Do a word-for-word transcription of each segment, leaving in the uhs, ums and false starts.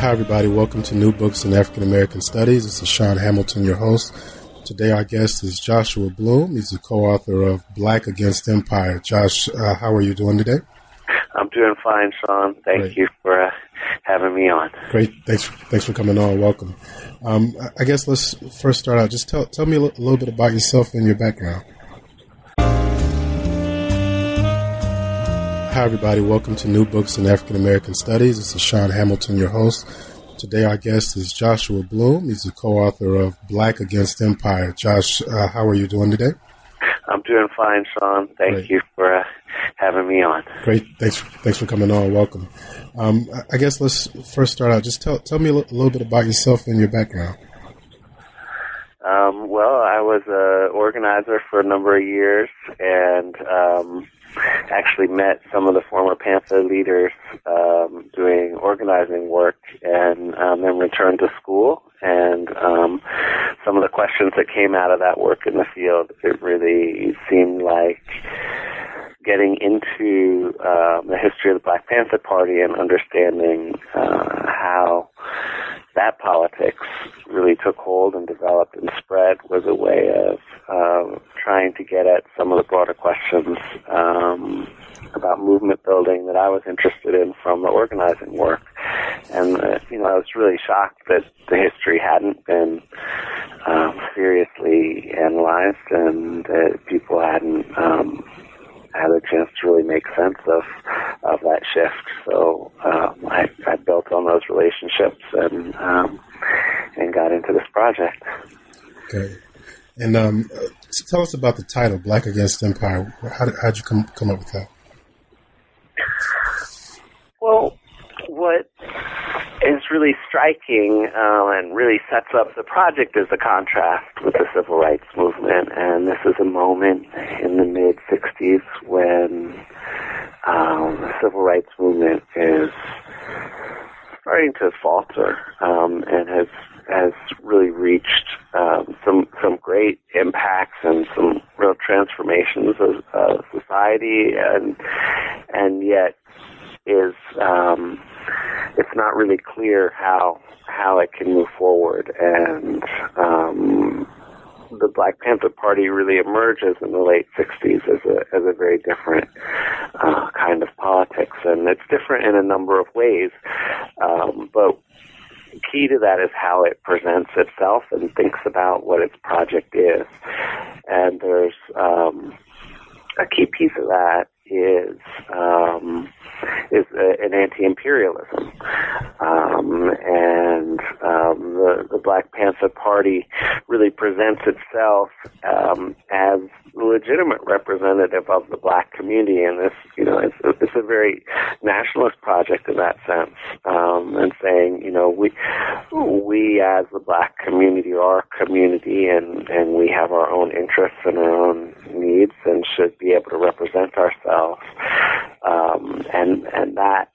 Hi, everybody. Welcome to New Books in African American Studies. This is Sean Hamilton, your host. Today, our guest is Joshua Bloom. He's the co-author of Black Against Empire. Josh, uh, how are you doing today? I'm doing fine, Sean. Thank Great. you for uh, having me on. Great. Thanks Thanks for coming on. Welcome. Um, I guess let's first start out. Just tell, tell me a little, a little bit about yourself and your background. Hi, everybody. Welcome to New Books in African American Studies. This is Sean Hamilton, your host. Today, our guest is Joshua Bloom. He's the co-author of Black Against Empire. Josh, uh, how are you doing today? I'm doing fine, Sean. Thank Great. you for uh, having me on. Great. Thanks Thanks for coming on. Welcome. Um, I guess let's first start out. Just tell, tell me a little bit about yourself and your background. Um, well, I was an organizer for a number of years and um, actually met some of the former Panther leaders um, doing organizing work, and um, then returned to school. And um, some of the questions that came out of that work in the field, it really seemed like getting into um, the history of the Black Panther Party and understanding uh, how that politics really took hold and developed and spread was a way of um, trying to get at some of the broader questions um, about movement building that I was interested in from the organizing work. And, uh, you know, I was really shocked that the history hadn't been um, seriously analyzed and that people hadn't um, had a chance to really make sense of of that shift. So um, I, I built on those relationships and um, and got into this project. Okay. And um, tell us about the title, Black Against Empire. How did how'd you come, come up with that? Well, what is really striking uh, and really sets up the project is the contrast with the civil rights movement. And this is a moment in the mid-sixties when um, the civil rights movement is starting to falter um, and has has really reached um, some some great impacts and some real transformations of uh, society, and and yet is um, it's not really clear how how it can move forward. And um, the Black Panther Party really emerges in the late sixties as a as a very different uh, kind of politics, and it's different in a number of ways. Um, but key to that is how it presents itself and thinks about what its project is. And there's um, a key piece of that is um, is a, an anti-imperialism, um, and um, the, the Black Panther Party really presents itself um, as the legitimate representative of the Black community, and this, you know, it's, it's a very nationalist project in that sense, um, and saying, you know, we we as the Black community are a community, and, and we have our own interests and our own needs, and should be able to represent ourselves. Um, and and that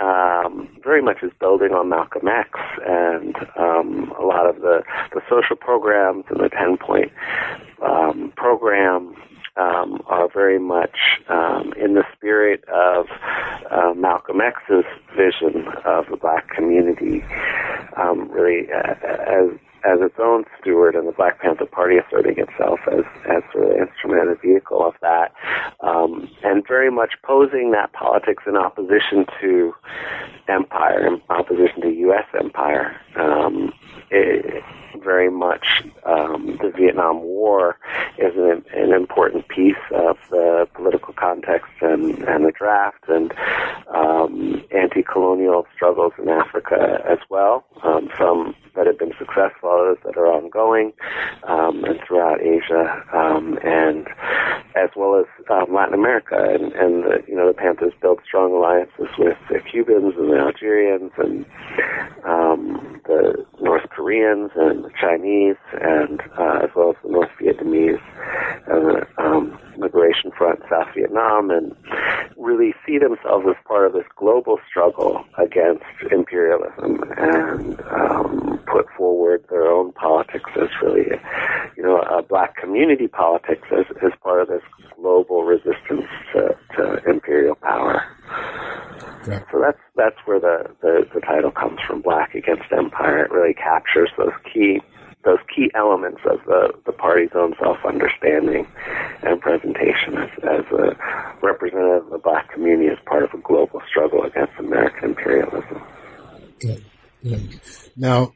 um, very much is building on Malcolm X and um, a lot of the, the social programs and the ten-point um, program um, are very much um, in the spirit of uh, Malcolm X's vision of the black community, um, really uh, as as its own steward, and the Black Panther Party asserting itself as, as sort of an instrument and a vehicle of that, um, and very much posing that politics in opposition to empire, in opposition to U S empire. Um, it, very much um, the Vietnam War is an, an important piece of the political context and, and the draft and um, anti-colonial struggles in Africa as well, um, some that have been successful, others that are ongoing, um, and throughout Asia, um, and as well as um, Latin America. And, and the, you know, the Panthers built strong alliances with the Cubans and the Algerians and um, the North Koreans and the Chinese, and uh, as well as the North Vietnamese and the um, Liberation Front in South Vietnam, and really see themselves as part of this global struggle against imperialism, and um, put forward their own politics as really, you know, a black community politics as, as part of this global resistance to, to imperial power. Yeah. So that's that's where the, the, the title comes from, Black Against Empire. It really captures those key those key elements of the, the party's own self-understanding and presentation as, as a representative of the black community as part of a global struggle against American imperialism. Good. Good. Now,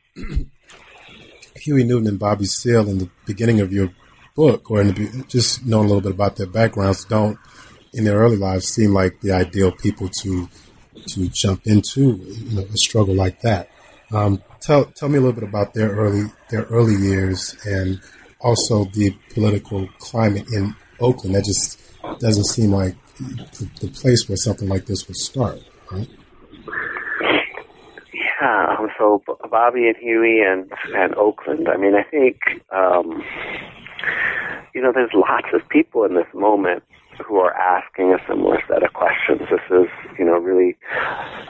Huey Newton and Bobby Seale, in the beginning of your book, or in the, just knowing a little bit about their backgrounds, don't, in their early lives, seem like the ideal people to to jump into, you know, a struggle like that. Um, tell tell me a little bit about their early their early years, and also the political climate in Oakland. That just doesn't seem like the, the place where something like this would start, right? Yeah, so Bobby and Huey and, and Oakland. I mean, I think, um, you know, there's lots of people in this moment who are asking a similar set of questions. This is, you know, really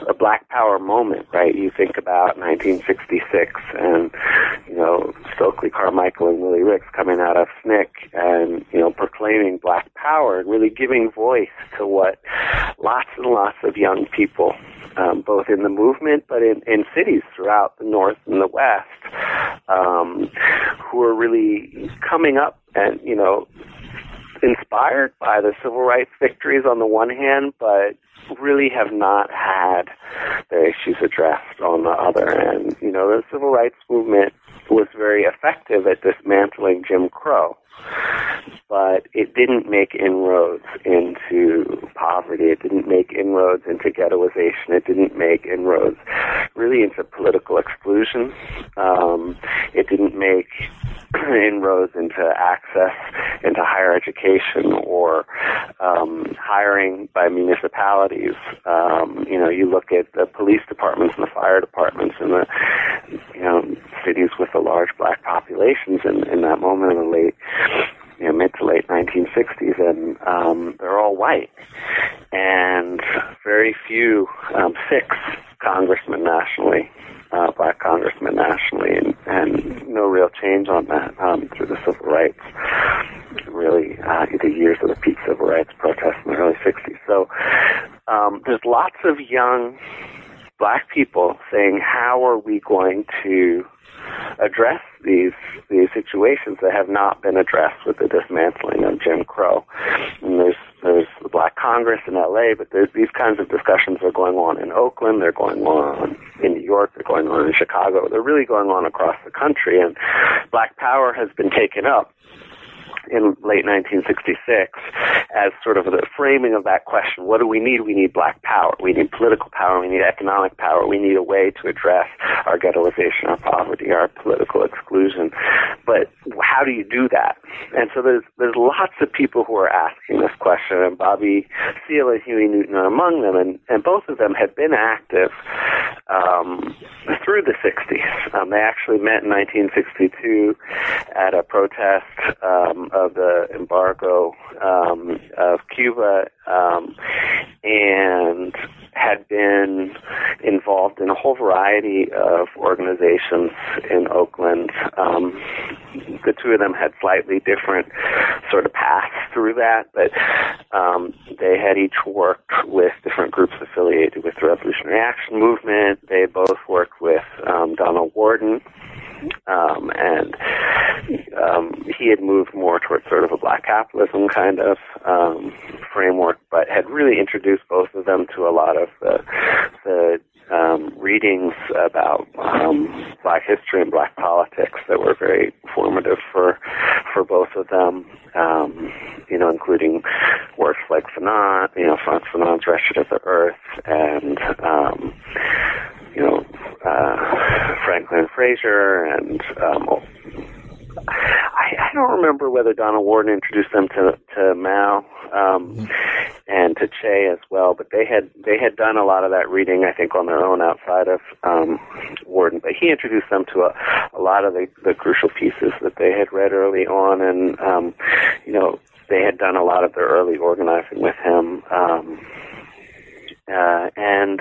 a black power moment, right? You think about nineteen sixty-six and, you know, Stokely Carmichael and Willie Ricks coming out of S N C C and, you know, proclaiming black power and really giving voice to what lots and lots of young people, um, both in the movement but in, in cities throughout the North and the West, um, who are really coming up and, you know, inspired by the civil rights victories on the one hand, but really have not had their issues addressed on the other end. You know, the civil rights movement was very effective at dismantling Jim Crow, but it didn't make inroads into poverty. It didn't make inroads into ghettoization. It didn't make inroads really into political exclusion. Um, it didn't make inroads into access into higher education or um, hiring by municipalities. Um, you know, you look at the police departments and the fire departments in the, you know, cities with the large black populations in, in that moment in the late, you know, mid to late nineteen sixties, and um, they're all white, and very few, um, six congressmen nationally, uh, black congressmen nationally, and, and no real change on that um, through the civil rights, really, uh, the years of the peak civil rights protests in the early sixties. So um, there's lots of young black people saying, how are we going to address these these situations that have not been addressed with the dismantling of Jim Crow? And there's there's the Black Congress in L A, but there's, these kinds of discussions are going on in Oakland, they're going on in New York, they're going on in Chicago, they're really going on across the country, and black power has been taken up in late nineteen sixty-six as sort of the framing of that question. What do we need? We need black power. We need political power. We need economic power. We need a way to address our ghettoization, our poverty, our political exclusion. But how do you do that? And so there's there's lots of people who are asking this question, and Bobby Seale and Huey Newton are among them, and, and both of them had been active um, through the sixties. Um, they actually met in nineteen sixty-two at a protest um, of the embargo um, of Cuba, um, and had been involved in a whole variety of organizations in Oakland. Um, the two of them had slightly different sort of paths through that, but um, they had each worked with different groups affiliated with the Revolutionary Action Movement. They both worked with um, Donald Warden, um, and um, he had moved more towards sort of a black capitalism kind of um, framework, but had really introduced both of them to a lot of the, the Um, readings about um, black history and black politics that were very formative for for both of them, um, you know, including works like Fanon, you know, Frantz Fanon's Record of the Earth, and um, you know, uh, Franklin Frazier, and um, I, I don't remember whether Donald Warden introduced them to to Mao. Um, and to Che as well, but they had they had done a lot of that reading, I think, on their own outside of um, Warden. But he introduced them to a, a lot of the, the crucial pieces that they had read early on, and um, you know, they had done a lot of their early organizing with him. Um, Uh, and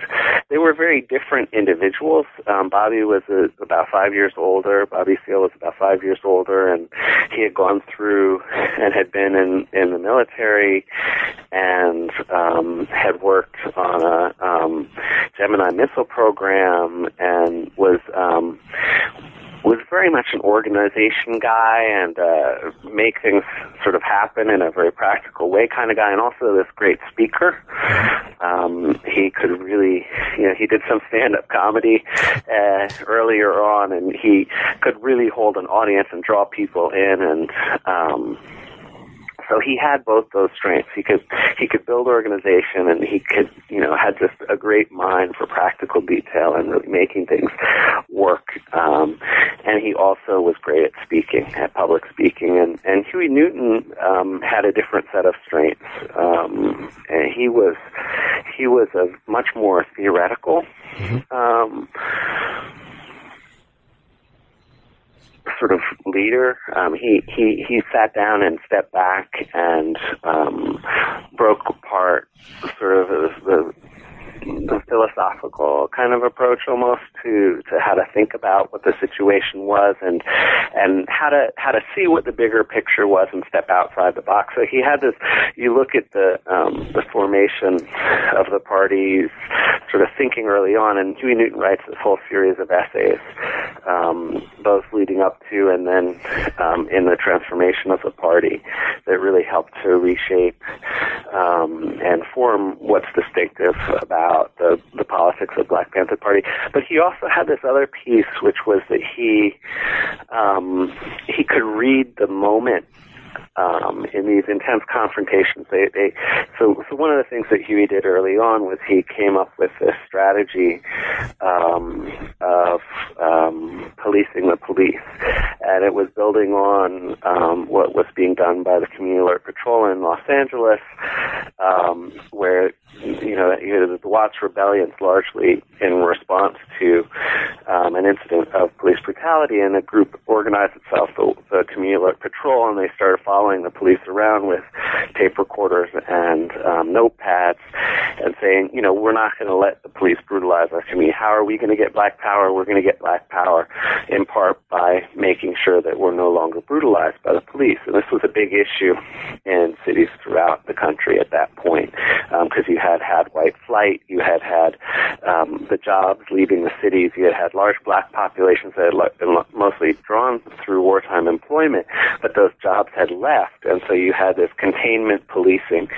they were very different individuals. Um, Bobby was uh, about five years older. Bobby Seale was about five years older, and he had gone through and had been in, in the military, and um, had worked on a um, Gemini missile program, and was um, was very much an organization guy, and uh, make things sort of happen in a very practical way kind of guy, and also this great speaker. Um, he could really, you know, he did some stand-up comedy uh, earlier on, and he could really hold an audience and draw people in, and um, so he had both those strengths. He could he could build organization, and he could, you know, had just a great mind for practical detail and really making things work. Um, and he also was great at speaking, at public speaking. And, and Huey Newton um, had a different set of strengths. Um, and he was he was a much more theoretical. Mm-hmm. Um, sort of leader. Um, he, he, he sat down and stepped back and um, broke apart sort of the, the philosophical kind of approach almost to, to how to think about what the situation was, and and how to how to see what the bigger picture was and step outside the box. So he had this, you look at the um, the formation of the party's sort of thinking early on, and Huey Newton writes this whole series of essays, um, both leading up to and then um, in the transformation of the party, that really helped to reshape um, and form what's distinctive about the, the politics of Black Panther Party. But he also had this other piece, which was that he um, he could read the moment. Um, in these intense confrontations, they, they so, so one of the things that Huey did early on was he came up with this strategy um, of um, policing the police, and it was building on um, what was being done by the Community Alert Patrol in Los Angeles, um, where you know the Watts Rebellion is largely in response to um, an incident of police brutality, and a group organized itself, the, the Community Alert Patrol, and they started following the police around with tape recorders and um, notepads, and saying, you know, we're not going to let the police brutalize our community. How are we going to get black power? We're going to get black power in part by making sure that we're no longer brutalized by the police. And this was a big issue in cities throughout the country at that point, because um, you had had white flight, you had had um, the jobs leaving the cities, you had had large black populations that had been mostly drawn through wartime employment, but those jobs had left, and so you had this containment policing,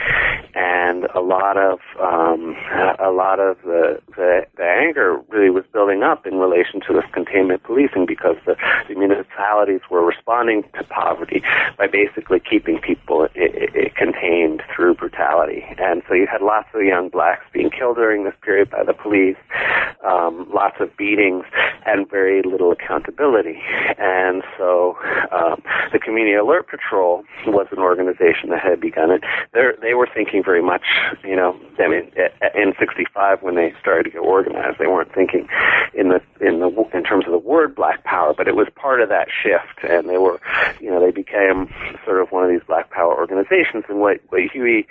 and a lot of um, a lot of the, the the anger really was building up in relation to this containment policing, because the, the municipalities were responding to poverty by basically keeping people it, it, it contained through brutality, and so you had lots of young blacks being killed during this period by the police, um, lots of beatings, and very little accountability, and so um, the Community Alert Patrol was an organization that had begun it. They're, they were thinking thinking very much, you know, I mean, in sixty-five when they started to get organized, they weren't thinking in the in the in terms of the word Black Power, but it was part of that shift, and they were, you know, they became sort of one of these Black Power organizations. And what, what Huey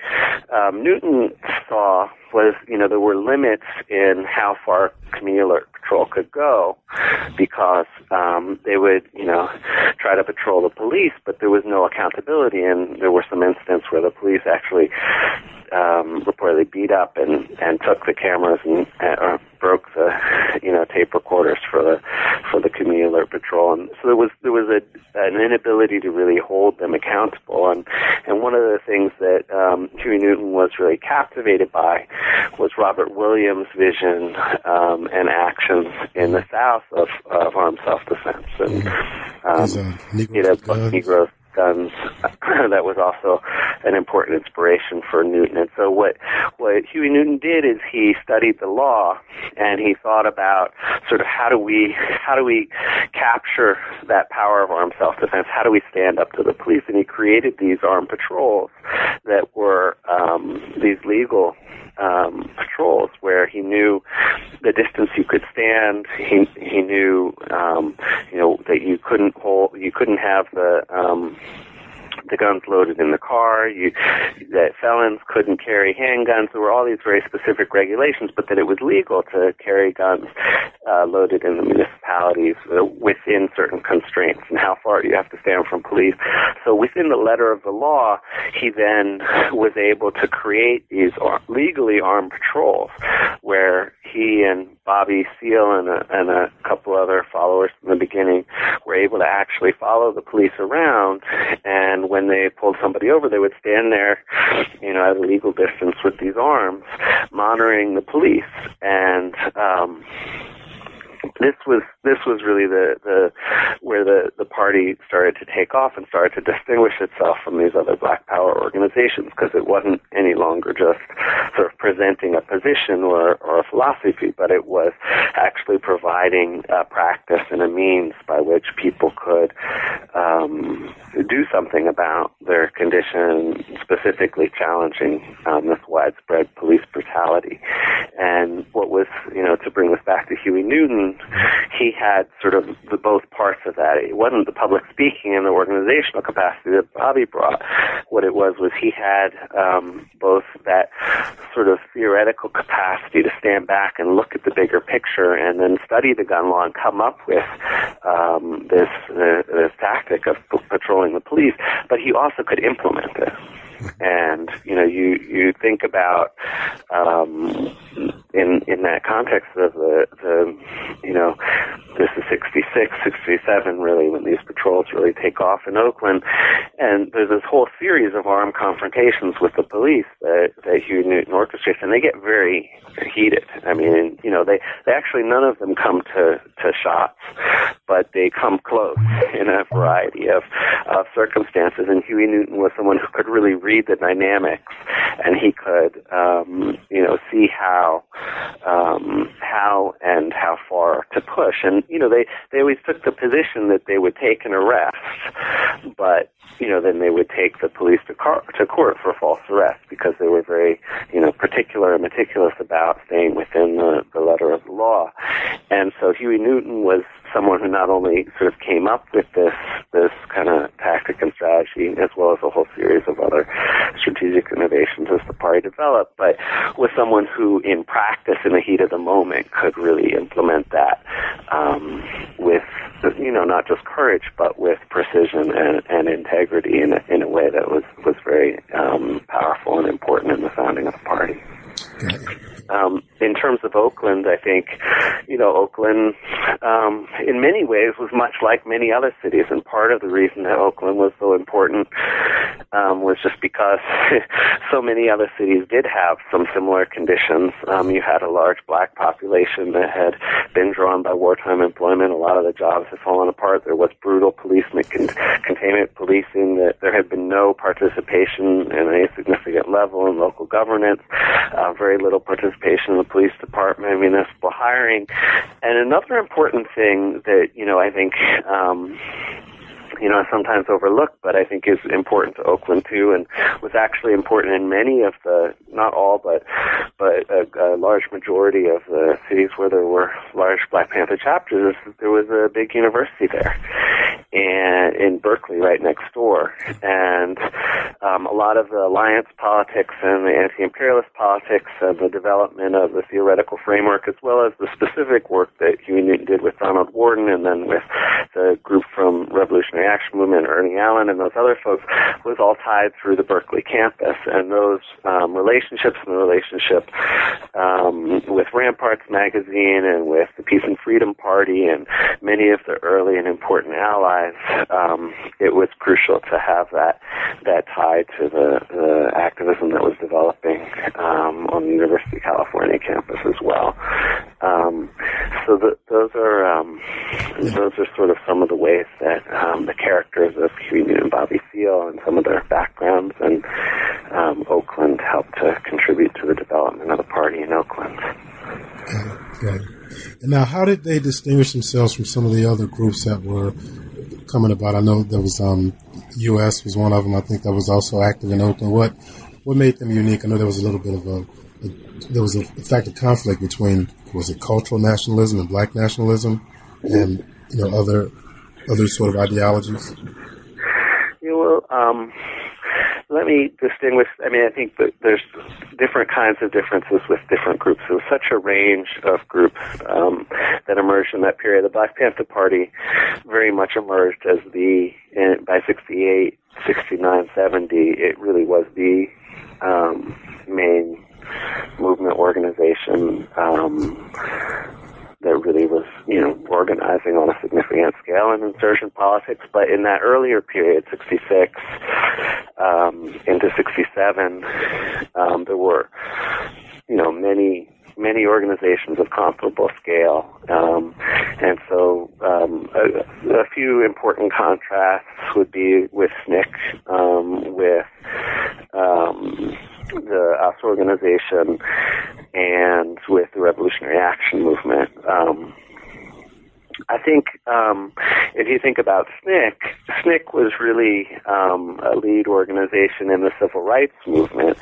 um, Newton saw was, you know, there were limits in how far Community Alert Patrol could go, because um, they would, you know, try to patrol the police, but there was no accountability, and there were some incidents where the police actually um, reportedly beat up and, and took the cameras and uh, broke the, you know, tape recorders for the for the Community Alert Patrol, and so there was there was a an inability to really hold them accountable, and and one of the things that um, Huey Newton was really captivated by was Robert Williams' vision um, and actions in the South of, of armed self-defense, and um, Negroes, you know, guns. Negroes, guns. That was also an important inspiration for Newton. And so what what Huey Newton did is he studied the law, and he thought about sort of how do we how do we capture that power of armed self-defense? How do we stand up to the police? And he created these armed patrols that were um, these legal Um, patrols, where he knew the distance you could stand. He he knew um, you know that you couldn't hold, you couldn't have the um, the guns loaded in the car. You that felons couldn't carry handguns. There were all these very specific regulations, but that it was legal to carry guns uh, loaded in the municipalities uh, within certain constraints, and how far you have to stand from police. So within the letter of the law, he then was able to create these ar- legally armed patrols, where he and Bobby Seale and a, and a couple other followers from the beginning were able to actually follow the police around, and when they pulled somebody over, they would stand there, you know, at a legal distance with these arms, monitoring the police. And um, this was this was really the, the where the, the party started to take off and started to distinguish itself from these other Black Power organizations, because it wasn't any longer just sort of presenting a position or, or a philosophy, but it was actually providing a practice and a means by which people could um, do something about their condition, specifically challenging um, this widespread police brutality. And what was, you know, to bring this back to Huey Newton, he had sort of the both parts of that. It wasn't the public speaking and the organizational capacity that Bobby brought. What it was was he had um, both that sort of theoretical capacity to stand back and look at the bigger picture, and then study the gun law and come up with um, this, uh, this tactic of p- patrolling the police, but he also could implement it. And, you know, you, you think about, um, in, in that context of the, the, you know, this is sixty-six, sixty-seven really when these patrols really take off in Oakland. And there's this whole series of armed confrontations with the police that, that Huey Newton orchestrates, and they get very heated. I mean, you know, they, they actually, none of them come to, to shots, but they come close in a variety of, of circumstances. And Huey Newton was someone who could really read the dynamics, and he could, um, you know, see how, um, how and how far to push. And, you know, they, they always took the position that they would take an arrest, but, you know, then they would take the police to, car- to court for false arrest, because they were very, you know, particular and meticulous about staying within the, the letter of the law. And so Huey Newton was someone who not only sort of came up with this this kind of tactic and strategy, as well as a whole series of other strategic innovations as the party developed, but was someone who, in practice, in the heat of the moment, could really implement that um, with, you know, not just courage, but with precision and, and integrity in a, in a way that was, was very um, powerful and important in the founding of the party. Um, in terms of Oakland, I think, you know, Oakland, um, in many ways was much like many other cities. And part of the reason that Oakland was so important, um, was just because so many other cities did have some similar conditions. Um, you had a large Black population that had been drawn by wartime employment. A lot of the jobs had fallen apart. There was brutal policeman con- containment policing. That there had been no participation in any significant level in local governance. Uh, very little participation in the police department, municipal hiring. And another important thing that, you know, I think um, you know, sometimes overlooked, but I think is important to Oakland too, and was actually important in many of the, not all, but but a, a large majority of the cities where there were large Black Panther chapters. There was a big university there, and in Berkeley, right next door, and um, a lot of the alliance politics and the anti-imperialist politics and the development of the theoretical framework, as well as the specific work that Huey Newton did with Donald Warden and then with the group from Revolutionary Action Movement, Ernie Allen, and those other folks, was all tied through the Berkeley campus. And those um, relationships and the relationship um, with Ramparts Magazine and with the Peace and Freedom Party and many of the early and important allies, um, it was crucial to have that that tie to the, the activism that was developing um, on the University of California campus as well. Um, so the, those are um, those are sort of some of the ways that um, the characters of Huey Newton and Bobby Seale and some of their backgrounds and um, Oakland helped to contribute to the development of the party in Oakland. Okay. And now, how did they distinguish themselves from some of the other groups that were coming about? I know there was um, U S was one of them. I think that was also active in Oakland. What what made them unique? I know there was a little bit of a there was a, in fact a conflict between was it cultural nationalism and Black nationalism, and you know other other sort of ideologies. Yeah, well, um, let me distinguish. I mean, I think that there's different kinds of differences with different groups. There was such a range of groups um, that emerged in that period. The Black Panther Party very much emerged as the by sixty-eight, sixty-nine, seventy. It really was the um, main movement organization um, that really was, you know, organizing on a significant scale in insurgent politics. But in that earlier period, sixty-six um, into sixty-seven, um, there were, you know, many many organizations of comparable scale, um, and so um, a, a few important contrasts would be with S N C C, um, with um, the U S organization, and with the Revolutionary Action Movement. Um, I think um, if you think about S N C C, S N C C was really um, a lead organization in the civil rights movement,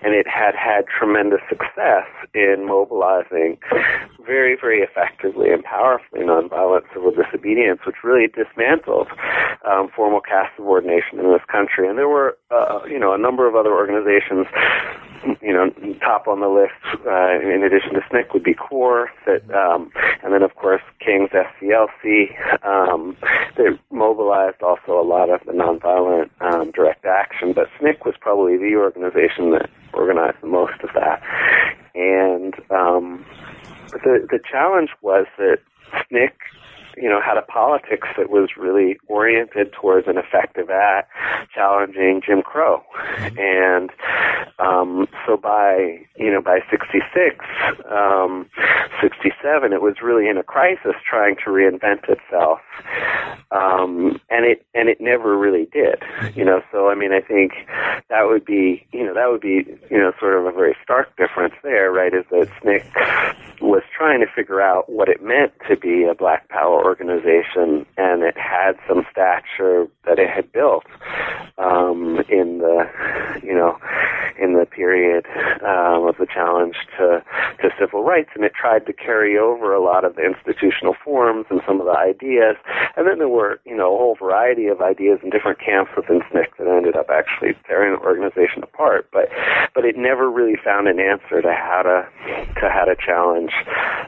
and it had had tremendous success in mobilizing very, very effectively and powerfully nonviolent civil disobedience, which really dismantled um, formal caste subordination in this country. And there were, uh, you know, a number of other organizations. You know, top on the list, uh, in addition to S N C C, would be CORE, that, um, and then, of course, King's S C L C. Um, they mobilized also a lot of the nonviolent um, direct action, but S N C C was probably the organization that organized the most of that. And um, the, the challenge was that S N C C, you know, had a politics that was really oriented towards an effective at challenging Jim Crow. And um, so by, you know, by sixty-six, um, sixty-seven, it was really in a crisis trying to reinvent itself. Um, and it and it never really did. You know, so, I mean, I think that would be, you know, that would be, you know, sort of a very stark difference there, right, is that S N C C was trying to figure out what it meant to be a Black Power organization, and it had some stature that it had built um, in the, you know, in the period um, of the challenge to, to civil rights, and it tried to carry over a lot of the institutional forms and some of the ideas, and then there were, you know, a whole variety of ideas in different camps within S N C C that ended up actually tearing the organization apart, but but it never really found an answer to how to to how to challenge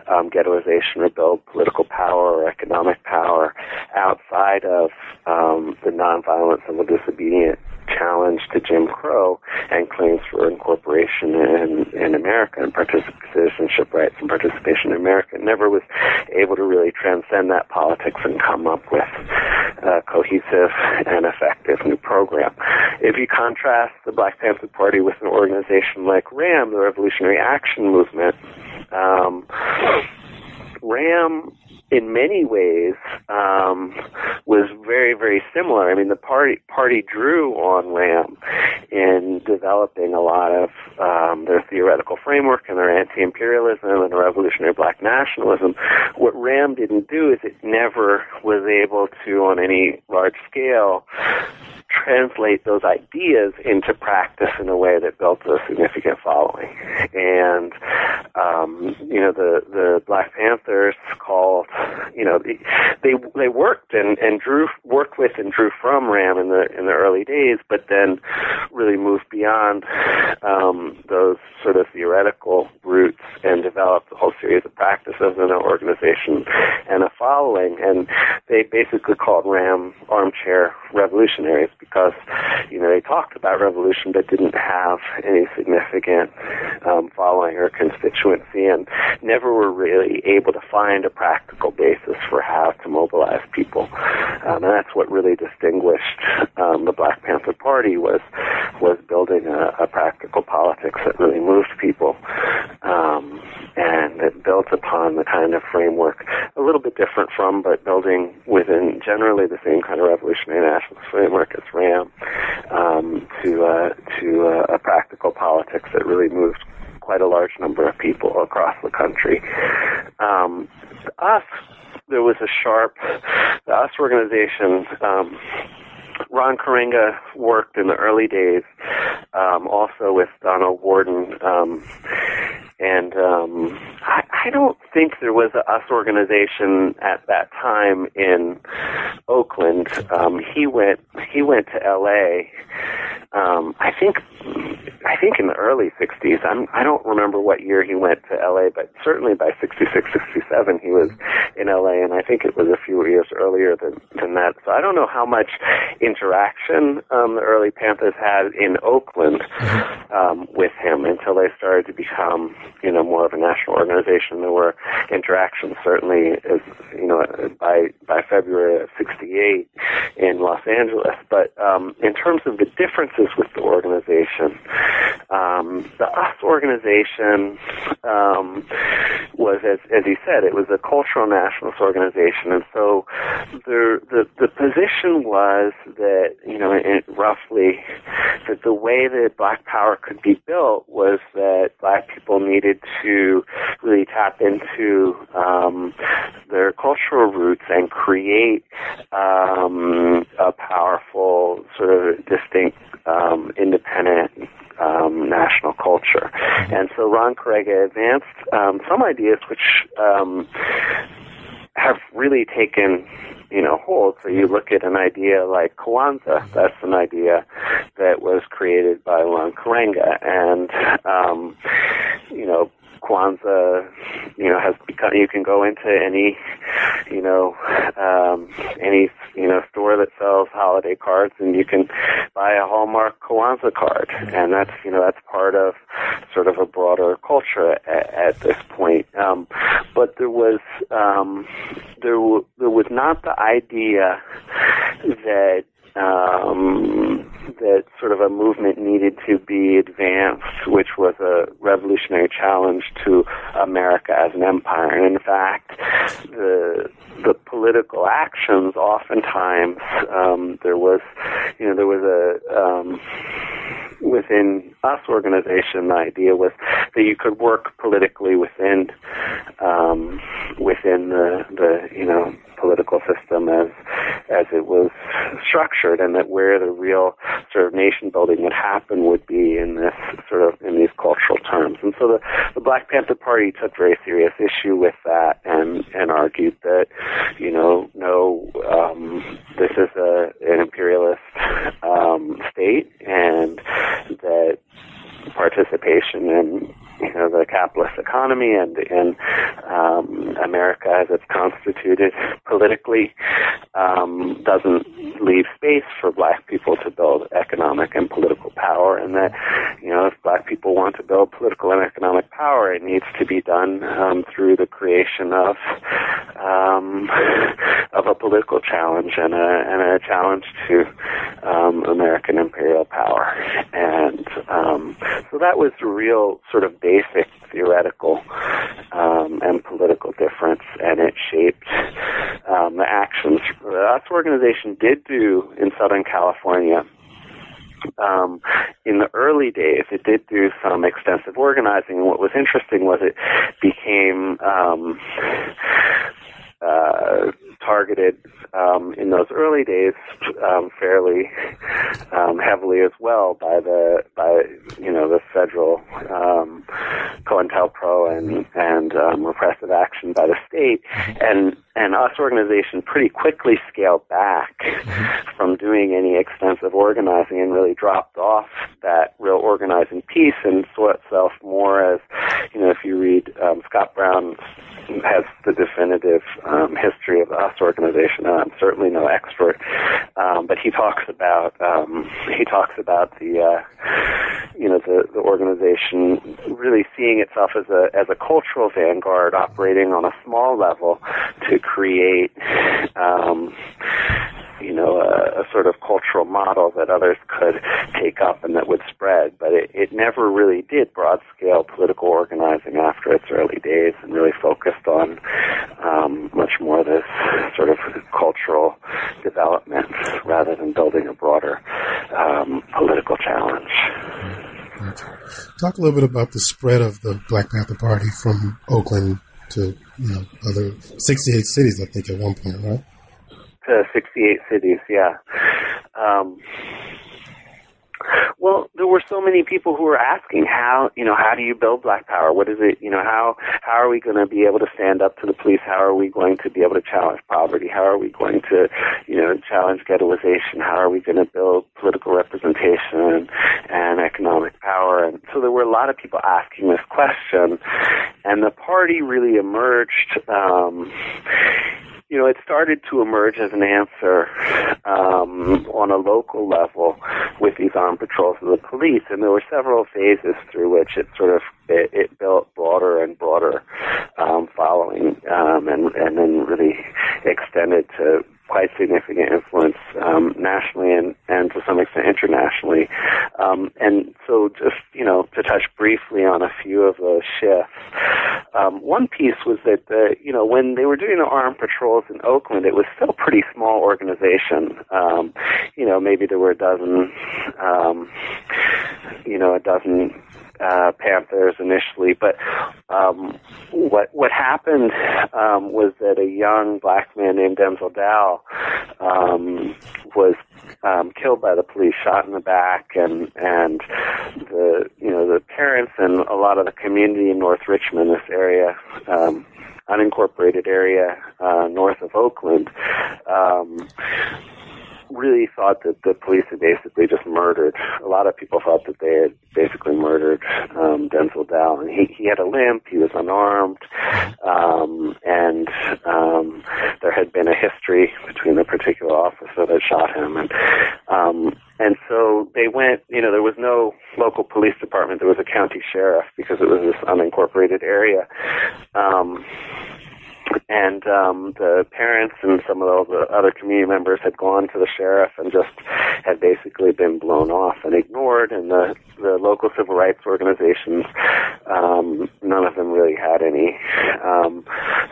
um, ghettoization or build political power or economic power outside of um, the nonviolent civil disobedient challenge to Jim Crow and claims for incorporation in, in America and particip- citizenship rights and participation in America. It never was able to really transcend that politics and come up with a cohesive and effective new program. If you contrast the Black Panther Party with an organization like RAM, the Revolutionary Action Movement, um, RAM in many ways um, was very, very similar. I mean, the party party drew on Lamb in developing a lot of um, their theoretical framework and their anti-imperialism and revolutionary black nationalism. What Ram didn't do is it never was able to, on any large scale, translate those ideas into practice in a way that built a significant following. And, um, you know, the, the Black Panthers called, you know, they they worked and, and drew, worked with and drew from Ram in the in the early days, but then really moved beyond um, those sort of theoretical roots and developed a whole series of practices and an organization and a following. And they basically called Ram armchair revolutionaries, because, you know, they talked about revolution but didn't have any significant um, following or constituency, and never were really able to find a practical basis for how to mobilize people. Um, and that's what really distinguished um, the Black Panther Party, was was building a, a practical politics that really moved people, um, and it built upon the kind of framework, a little bit different from, but building within generally the same kind of revolutionary nationalist framework as Ram, um, to uh, to uh, a practical politics that really moved quite a large number of people across the country. Um, to us, there was a sharp, the U S organization, um, Ron Karenga worked in the early days, um, also with Donald Warden, um, and um, I, I don't think there was a U S organization at that time in Oakland. Um, he went he went to L A. Um, I think I think in the early sixties. I'm, I don't remember what year he went to L A, but certainly by sixty-six, sixty-seven, he was in L A, and I think it was a few years earlier than, than that. So I don't know how much interaction um, the early Panthers had in Oakland um, with him until they started to become, you know, more of a national organization. There were interactions, certainly, as you know, by by February of sixty-eight in Los Angeles. But um, in terms of the differences with the organization, um, the U S organization um, was, as as you said, it was a cultural nationalist organization, and so the the, the position was that, you know, it, roughly, that the way that Black Power could be built was that Black people needed to really tap into um, their cultural roots and create um, a powerful, sort of distinct, um, independent um, national culture. And so Ron Karenga advanced um, some ideas which um, have really taken, you know, hold. So you look at an idea like Kwanzaa. That's an idea that was created by Ron Karenga, and um, you know, Kwanzaa, you know, has become, you can go into any, you know, um, any, you know, store that sells holiday cards, and you can buy a Hallmark Kwanzaa card. And that's, you know, that's part of sort of a broader culture at, at this point. Um, but there was, um, there, w- there was not the idea that, Um, that sort of a movement needed to be advanced, which was a revolutionary challenge to America as an empire. And in fact, the the political actions oftentimes um, there was, you know, there was a um, within U S organization, the idea was that you could work politically within um, within the, the you know, political system as as it was structured, and that where the real sort of nation building would happen would be in this sort of, in these cultural terms. And so the, the Black Panther Party took very serious issue with that, and, and argued that, you know, no, um, this is a an imperialist um, state, and that participation in, you know, the capitalist economy and in um, America as it's constituted politically um, doesn't leave space for Black people to build economic and political power, and that, you know, if Black people want to build political and economic power. It needs to be done um, through the creation of um, of a political challenge and a, and a challenge to um, American imperial power. And um, so that was the real sort of basic theoretical um, and political difference, and it shaped um, the actions. The U S organization did do in Southern California. Um, in the early days, it did do some extensive organizing, and what was interesting was it became um, uh, targeted um, in those early days um, fairly um, heavily as well by the by you know the federal um, COINTELPRO and and um, repressive action by the state, and and U S organization pretty quickly scaled back from doing any extensive organizing and really dropped off that real organizing piece and saw itself more as, you know, if you read um, Scott Brown has the definitive um, history of U S organization. And I'm certainly no expert, um, but he talks about um, he talks about the uh, you know the, the organization really seeing itself as a as a cultural vanguard operating on a small level to create, um, you know, a, a sort of cultural model that others could take up and that would spread. But it, it never really did broad-scale political organizing after its early days and really focused on um, much more this sort of cultural development rather than building a broader um, political challenge. Right. Talk a little bit about the spread of the Black Panther Party from Oakland to, you know, other sixty-eight cities, I think, at one point, right? To sixty-eight cities, yeah. Um, well, there were so many people who were asking, how, you know, how do you build Black Power? What is it, you know, how how are we going to be able to stand up to the police? How are we going to be able to challenge poverty? How are we going to, you know, challenge ghettoization? How are we going to build political representation and economic power? And so there were a lot of people asking this question, and the party really emerged. Um, You know, it started to emerge as an answer um, on a local level with these armed patrols of the police, and there were several phases through which it sort of it, it built broader and broader um, following, um, and, and then really extended to quite significant influence um, nationally and, and to some extent internationally. Um, and so just, you know, to touch briefly on a few of those shifts, um, one piece was that, the, you know, when they were doing the armed patrols in Oakland, it was still a pretty small organization. Um, you know, maybe there were a dozen, um, you know, a dozen Uh, Panthers initially, but um, what what happened um, was that a young black man named Denzel Dow um, was um, killed by the police, shot in the back, and and the you know the parents and a lot of the community in North Richmond, this area, um, unincorporated area uh, north of Oakland. Um, really thought that the police had basically just murdered. A lot of people thought that they had basically murdered um, Denzel Dow. And he, he had a limp, he was unarmed, um, and um, there had been a history between the particular officer that shot him. And um, and so they went, you know, there was no local police department, there was a county sheriff because it was this unincorporated area. Um And um, the parents and some of the other community members had gone to the sheriff and just had basically been blown off and ignored. And the, the local civil rights organizations, um, none of them really had any um,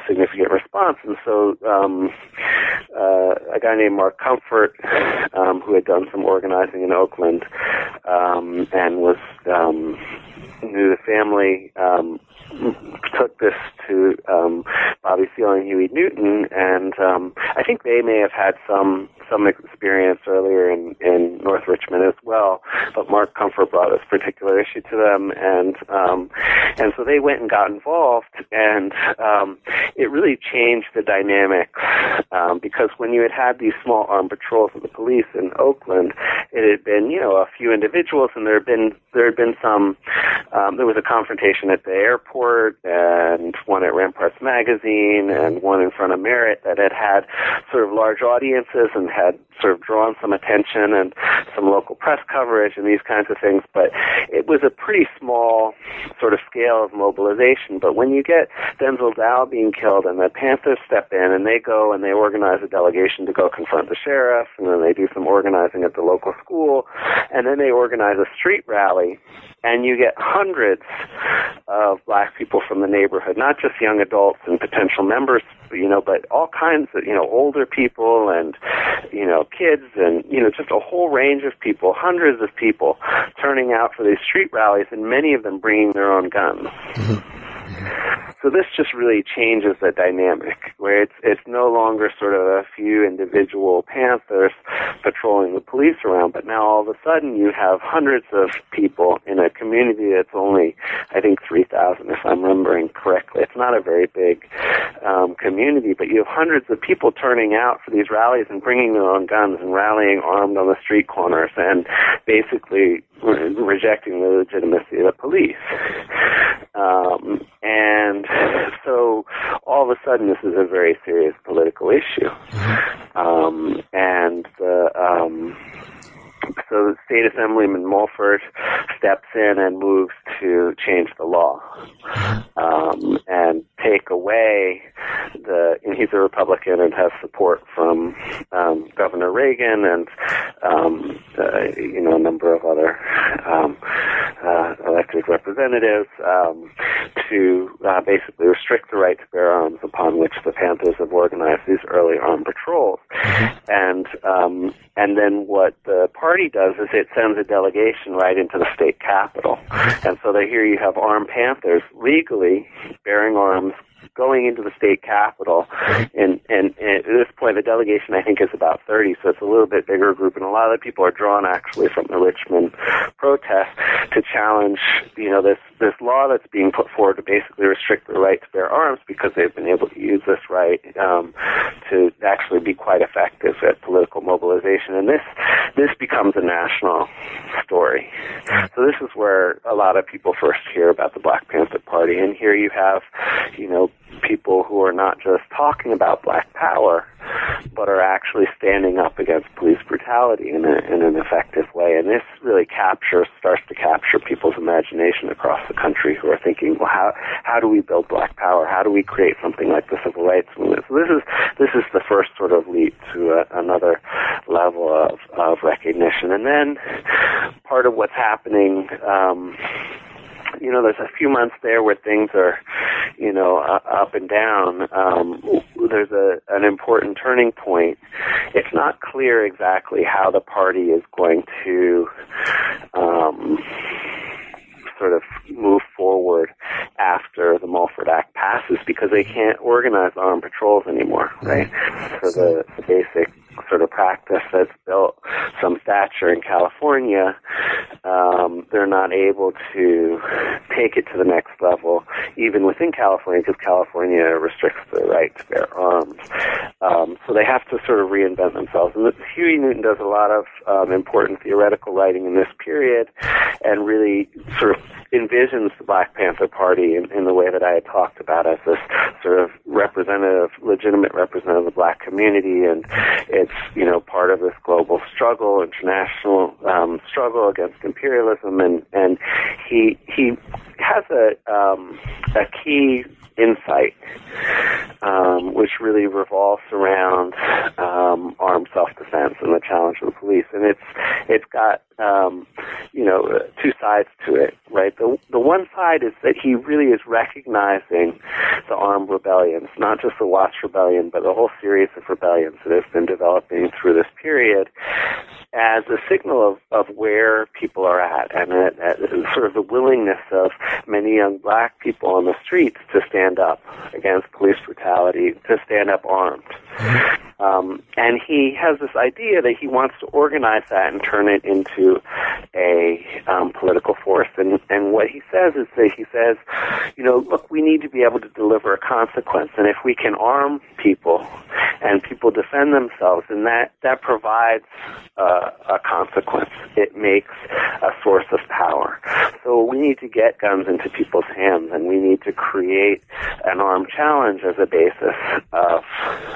significant response. And so um, uh, a guy named Mark Comfort, um, who had done some organizing in Oakland um, and was um, knew the family, um, took this to um, Bobby Seale and Huey Newton, and um, I think they may have had some some experience earlier in, in North Richmond as well, but Mark Comfort brought this particular issue to them, and um, and so they went and got involved, and um, it really changed the dynamics, um, because when you had had these small armed patrols of the police in Oakland, it had been, you know, a few individuals, and there had been, there had been some, um, there was a confrontation at the airport, and one at Ramparts Magazine, and one in front of Merritt that had had sort of large audiences and had sort of drawn some attention and some local press coverage and these kinds of things, but it was a pretty small sort of scale of mobilization. But when you get Denzel Dow being killed and the Panthers step in and they go and they organize a delegation to go confront the sheriff, and then they do some organizing at the local school, and then they organize a street rally, and you get hundreds of black people from the neighborhood, not just young adults and potential members, you know, but all kinds of, you know, older people and, you know, kids and, you know, just a whole range of people, hundreds of people turning out for these street rallies, and many of them bringing their own guns. So this just really changes the dynamic, where it's it's no longer sort of a few individual Panthers patrolling the police around, but now all of a sudden you have hundreds of people in a community that's only, I think, three thousand, if I'm remembering correctly. It's not a very big um, community, but you have hundreds of people turning out for these rallies and bringing their own guns and rallying armed on the street corners and basically re- rejecting the legitimacy of the police. Um, and so all of a sudden this is a very serious political issue. Um, and the... Um, So the state assemblyman Mulford steps in and moves to change the law um, and take away the, and he's a Republican and has support from um, Governor Reagan and, um, uh, you know, a number of other um, uh, elected representatives um, to uh, basically restrict the right to bear arms upon which the Panthers have organized these early armed patrols. And, um, and then what the party does is it sends a delegation right into the state capitol. And so they, here you have armed Panthers legally bearing arms going into the state capitol. And, and, and at this point, the delegation, I think, is about thirty, so it's a little bit bigger group. And a lot of the people are drawn, actually, from the Richmond protest to challenge, you know, this, this law that's being put forward to basically restrict the right to bear arms, because they've been able to use this right um, to actually be quite effective at political mobilization. And this, this becomes a national story. So this is where a lot of people first hear about the Black Panther Party. And here you have, you know, people who are not just talking about black power, but are actually standing up against police brutality in, a, in an effective way. And this really captures, starts to capture people's imagination across the country, who are thinking, well, how how do we build black power? How do we create something like the civil rights movement? So this is this is the first sort of leap to a, another level of, of recognition. And then part of what's happening. Um, You know, there's a few months there where things are, you know, uh, up and down. Um, there's a, an important turning point. It's not clear exactly how the party is going to um, sort of move forward after the Mulford Act passes, because they can't organize armed patrols anymore, right? So the, the basic sort of practice that's built some stature in California, um, they're not able to take it to the next level, even within California, because California restricts the right to bear arms. Um, so they have to sort of reinvent themselves. And Huey Newton does a lot of um, important theoretical writing in this period, and really sort of envisions the Black Panther Party in, in the way that I had talked about, as this sort of representative, legitimate representative of the black community, and it you know, part of this global struggle, international um, struggle against imperialism, and, and he he has a um, a key insight, um, which really revolves around um, armed self-defense and the challenge of the police, and it's it's got um, you know two sides to it, right? The the one side is that he really is recognizing the armed rebellions, not just the Watts Rebellion, but the whole series of rebellions that have been developed through this period, as a signal of, of where people are at, and at, at sort of the willingness of many young black people on the streets to stand up against police brutality, to stand up armed. Um, and he has this idea that he wants to organize that and turn it into a um, political force. And, and what he says is that he says, you know, look, we need to be able to deliver a consequence. And if we can arm people and people defend themselves, then that, that provides uh, a consequence. It makes a source of power. So we need to get guns into people's hands, and we need to create an armed challenge as a basis of...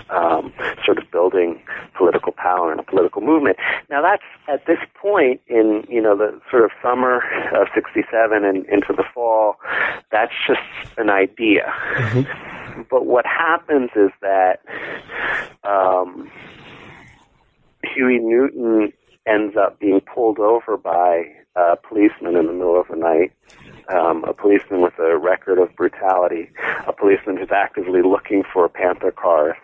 Uh, um, sort of building political power and a political movement. Now, that's at this point in, you know, the sort of summer of sixty-seven and into the fall, that's just an idea. Mm-hmm. But what happens is that um, Huey Newton ends up being pulled over by a policeman in the middle of the night, um, a policeman with a record of brutality, a policeman who's actively looking for Panther cars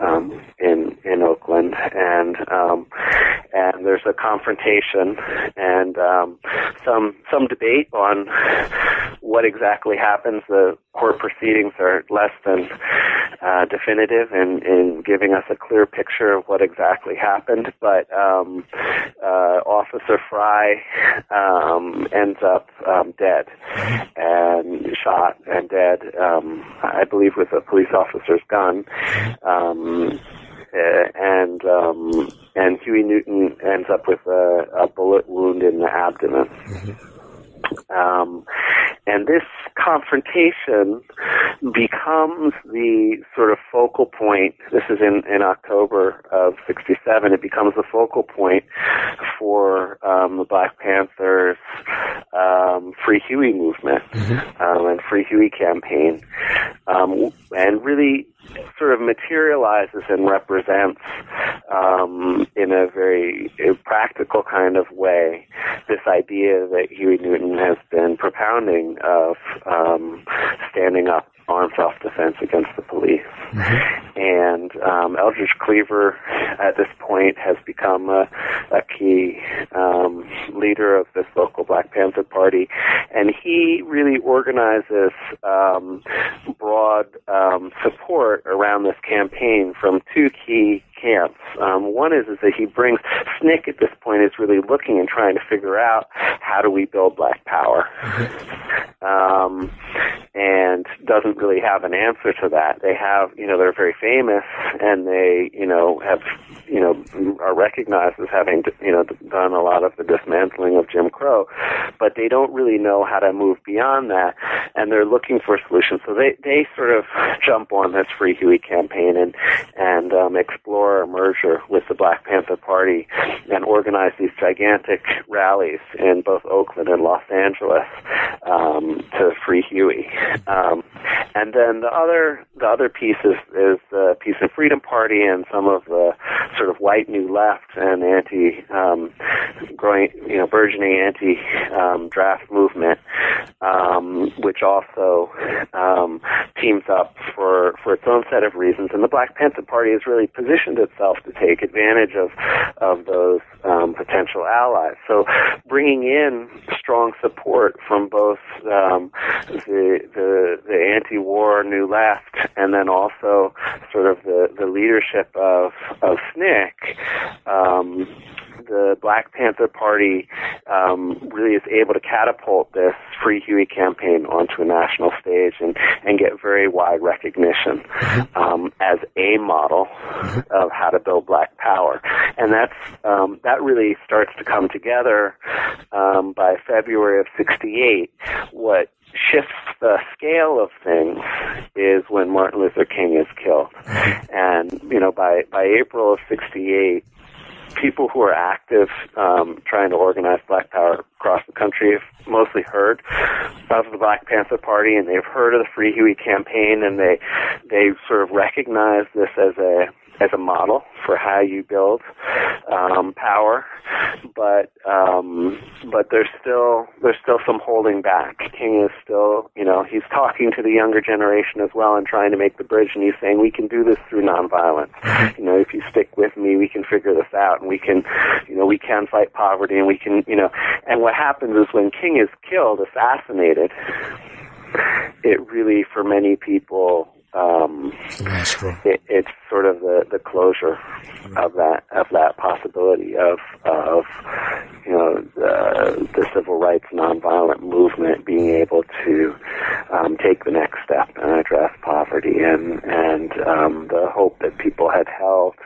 um, in in Oakland, and um, and there's a confrontation and um, some some debate on what exactly happens. The court proceedings are less than uh, definitive in, in giving us a clear picture of what exactly happened, but um, uh, Officer Fry Um, ends up um, dead and shot and dead, um, I believe with a police officer's gun. Um, and um, and Huey Newton ends up with a, a bullet wound in the abdomen. Um, and this confrontation becomes the sort of focal point. This is in, in October of sixty-seven. It becomes the focal point for um, the Black Panthers' um, Free Huey movement mm-hmm. um, and Free Huey campaign, um, and really sort of materializes and represents um, in a very practical kind of way this idea that Huey Newton has been propounding of um, standing up on self-defense against the police. Mm-hmm. And um, Eldridge Cleaver at this point has become a, a key um, leader of this local Black Panther Party, and he really organizes um, broad um, support around this campaign from two key camps. Um, one is, is that he brings, S N C C at this point is really looking and trying to figure out how do we build Black power, um, and doesn't really have an answer to that. They have, you know, they're very famous and they, you know, have, you know, are recognized as having, you know, done a lot of the dismantling of Jim Crow, but they don't really know how to move beyond that, and they're looking for solutions. So they, they sort of jump on this Free Huey campaign and, and um, explore a merger with the Black Panther Party and organize these gigantic rallies in both Oakland and Los Angeles um, to Free Huey. Um, and then the other the other piece is, is the Peace and Freedom Party and some of the sort of white new left and anti um, growing you know burgeoning anti um, draft movement, um, which also um, teams up for for its own set of reasons. And the Black Panther Party is really positioned itself to take advantage of of those um, potential allies. So bringing in strong support from both um, the, the the anti-war New Left and then also sort of the, the leadership of, of S N C C, um, the Black Panther Party um, really is able to catapult this Free Huey campaign onto a national stage and, and get very wide recognition um, as a model of how to build Black power. And that's um, that really starts to come together um, by February of sixty-eight. What shifts the scale of things is when Martin Luther King is killed. And, you know, by, by April of sixty-eight, people who are active um, trying to organize Black power across the country have mostly heard of the Black Panther Party, and they've heard of the Free Huey campaign, and they they sort of recognize this as a as a model for how you build um, power, but um, but there's still there's still some holding back. King is still, you know, he's talking to the younger generation as well and trying to make the bridge, and he's saying we can do this through nonviolence. You know, if you stick with me, we can figure this out, and we can, you know, we can fight poverty, and we can, you know. And what happens is when King is killed, assassinated, it really, for many people, Um, it, it's sort of the, the closure of that of that possibility of of you know the, the civil rights nonviolent movement being able to um, take the next step and address poverty and and um, the hope that people had held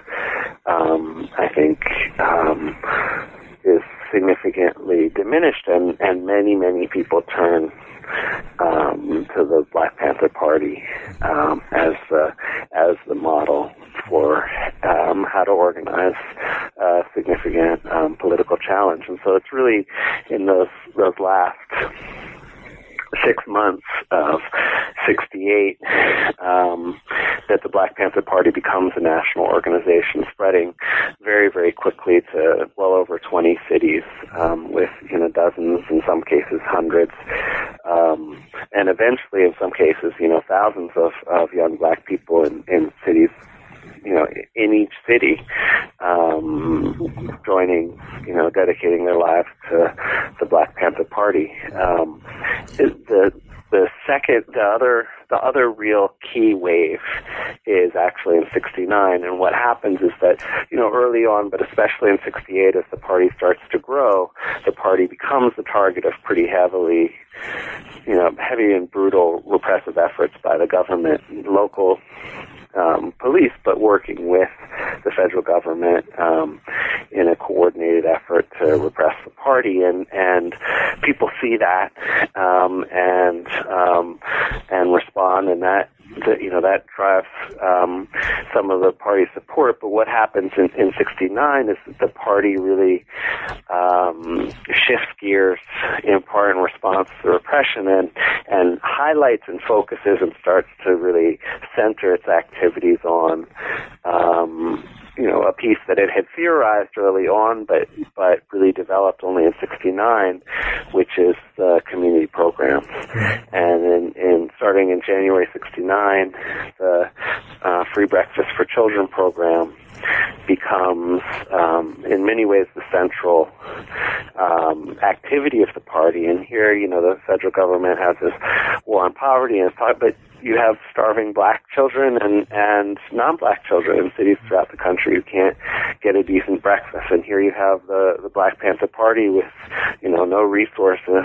um, I think um, is significantly diminished, and, and many many people turn Um, to the Black Panther Party um, as uh, as the model for um, how to organize uh, significant um, political challenge. And so it's really in those those last six months of sixty-eight um, that the Black Panther Party becomes a national organization, spreading very, very quickly to well over twenty cities, um, with you know dozens, in some cases hundreds, um, and eventually in some cases you know thousands of, of young Black people in, in cities. You know, in each city, um, joining, you know, dedicating their lives to the Black Panther Party. Um, the the second, the other, the other real key wave is actually in sixty-nine. And what happens is that, you know, early on, but especially in sixty-eight, as the party starts to grow, the party becomes the target of pretty heavily, you know, heavy and brutal repressive efforts by the government, local Um, police, but working with the federal government um, in a coordinated effort to repress the party, and and people see that um, and um, and respond, and that you know that drives um, some of the party's support. But what happens in, in sixty-nine is that the party really um, shifts gears in part in response to repression, and and highlights and focuses and starts to really center its activity. activities on, um, you know, a piece that it had theorized early on, but but really developed only in sixty-nine, which is the community programs. And in, in starting in January sixty-nine, the uh, Free Breakfast for Children program becomes, um, in many ways, the central um, activity of the party. And here, you know, the federal government has this war on poverty, and but you have starving Black children and, and non-Black children in cities throughout the country who can't get a decent breakfast. And here you have the, the Black Panther Party with, you know, no resources,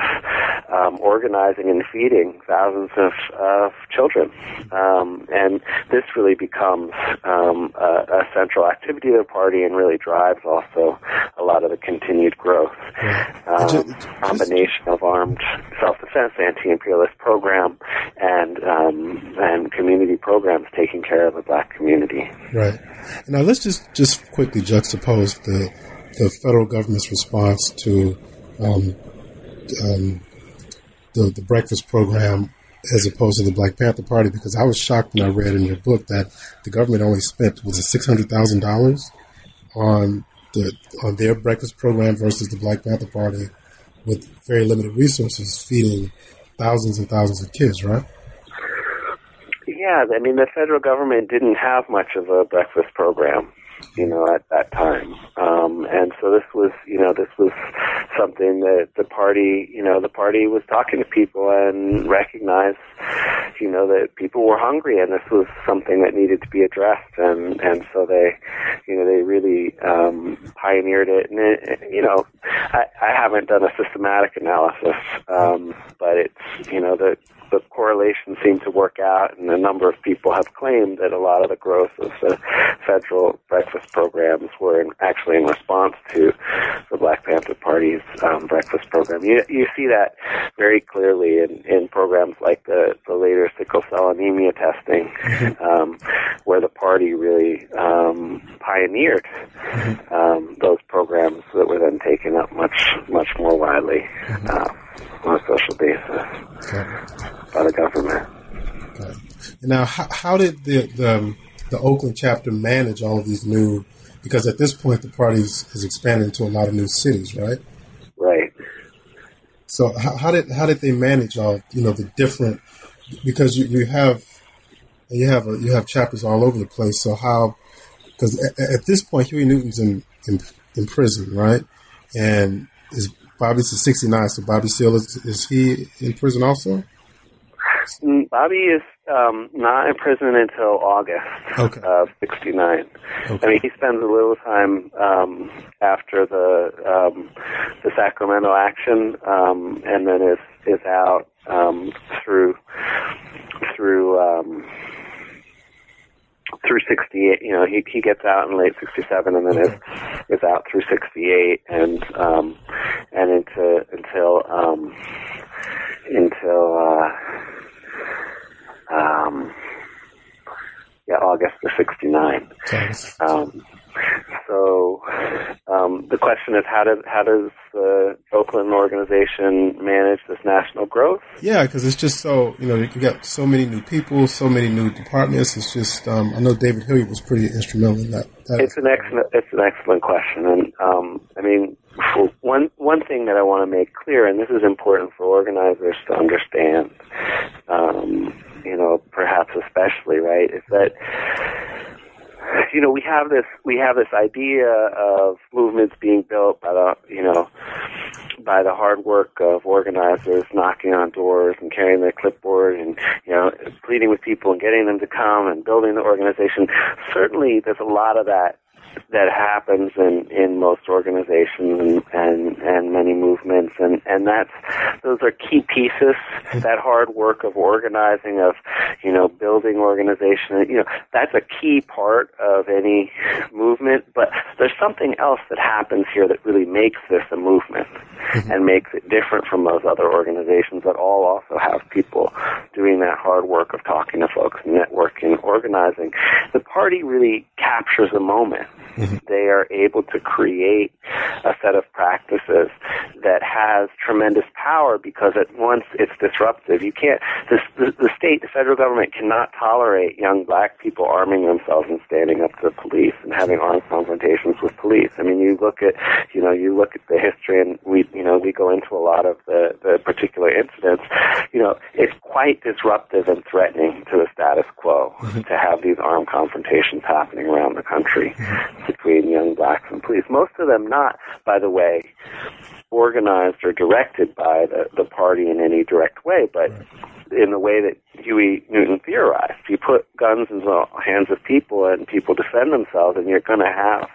um, organizing and feeding thousands of, of children. Um, and this really becomes um, a, a central activity of the party, and really drives also a lot of the continued growth. Um, just, just, combination of armed self-defense, anti-imperialist program, and um, and community programs taking care of the Black community. Right. Now let's just, just quickly juxtapose the the federal government's response to um, um, the the breakfast program as opposed to the Black Panther Party, because I was shocked when I read in your book that the government only spent, was it six hundred thousand dollars on the on their breakfast program versus the Black Panther Party with very limited resources feeding thousands and thousands of kids, right? Yeah, I mean, the federal government didn't have much of a breakfast program, you know, at that time. Um, and so this was, you know, this was something that the party, you know, the party was talking to people and recognized, you know, that people were hungry, and this was something that needed to be addressed. And, and so they, you know, they really um, pioneered it. And, it, you know, I, I haven't done a systematic analysis, um, but it's, you know, the, the correlation seemed to work out, and a number of people have claimed that a lot of the growth of the federal breakfast programs were in, actually in response to the Black Panther Party's um, breakfast program. You, you see that very clearly in, in programs like the, the later sickle cell anemia testing, um, where the party really um, pioneered um, those programs that were then taken up much, much more widely uh, on a social basis by the government. Okay. Now, how, how did the, the the Oakland chapter manage all of these new, because at this point the party is expanding to a lot of new cities, right? Right. So how, how did how did they manage all, you know, the different, because you, you have you have a, you have chapters all over the place. So how, because at, at this point Huey Newton's in, in in prison, right? And is Bobby's in sixty-nine, so Bobby Seale is, is he in prison also? Bobby is um, not in prison until August okay. of sixty-nine. Okay. I mean, he spends a little time um, after the um, the Sacramento action, um, and then is is out um, through through. Um, through sixty-eight, you know, he he gets out in late sixty-seven, and then is is out through sixty-eight, and um, and into until um, until uh, um, yeah, August of sixty-nine. Okay. Um, the question is, how does how does the Oakland organization manage this national growth? Yeah, because it's just so, you know, you got so many new people, so many new departments. It's just, um, I know David Hilliard was pretty instrumental in that. that it's an excellent it's an excellent question, and um, I mean, one one thing that I want to make clear, and this is important for organizers to understand, um, you know, perhaps especially, right, is that, you know, we have this we have this idea of movements being built by the, you know, by the hard work of organizers knocking on doors and carrying their clipboard and, you know, pleading with people and getting them to come and building the organization. Certainly there's a lot of that that happens in, in most organizations and, and, and many movements, and, and that's, those are key pieces, that hard work of organizing, of, you know, building organization, you know, that's a key part of any movement, but there's something else that happens here that really makes this a movement mm-hmm. and makes it different from those other organizations that all also have people doing that hard work of talking to folks, networking, organizing. The party really captures a moment. Mm-hmm. They are able to create a set of practices that has tremendous power because at once it's disruptive. You can't, the, the, the state, the federal government cannot tolerate young black people arming themselves and standing up to the police and having armed confrontations with police. I mean, you look at, you know, you look at the history, and we, you know, we go into a lot of the, the particular incidents. You know, it's quite disruptive and threatening to the status quo mm-hmm. to have these armed confrontations happening around the country. Between young blacks and police. Most of them not, by the way, organized or directed by the, the party in any direct way, but in the way that Huey Newton theorized. You put guns in the hands of people and people defend themselves, and you're going to have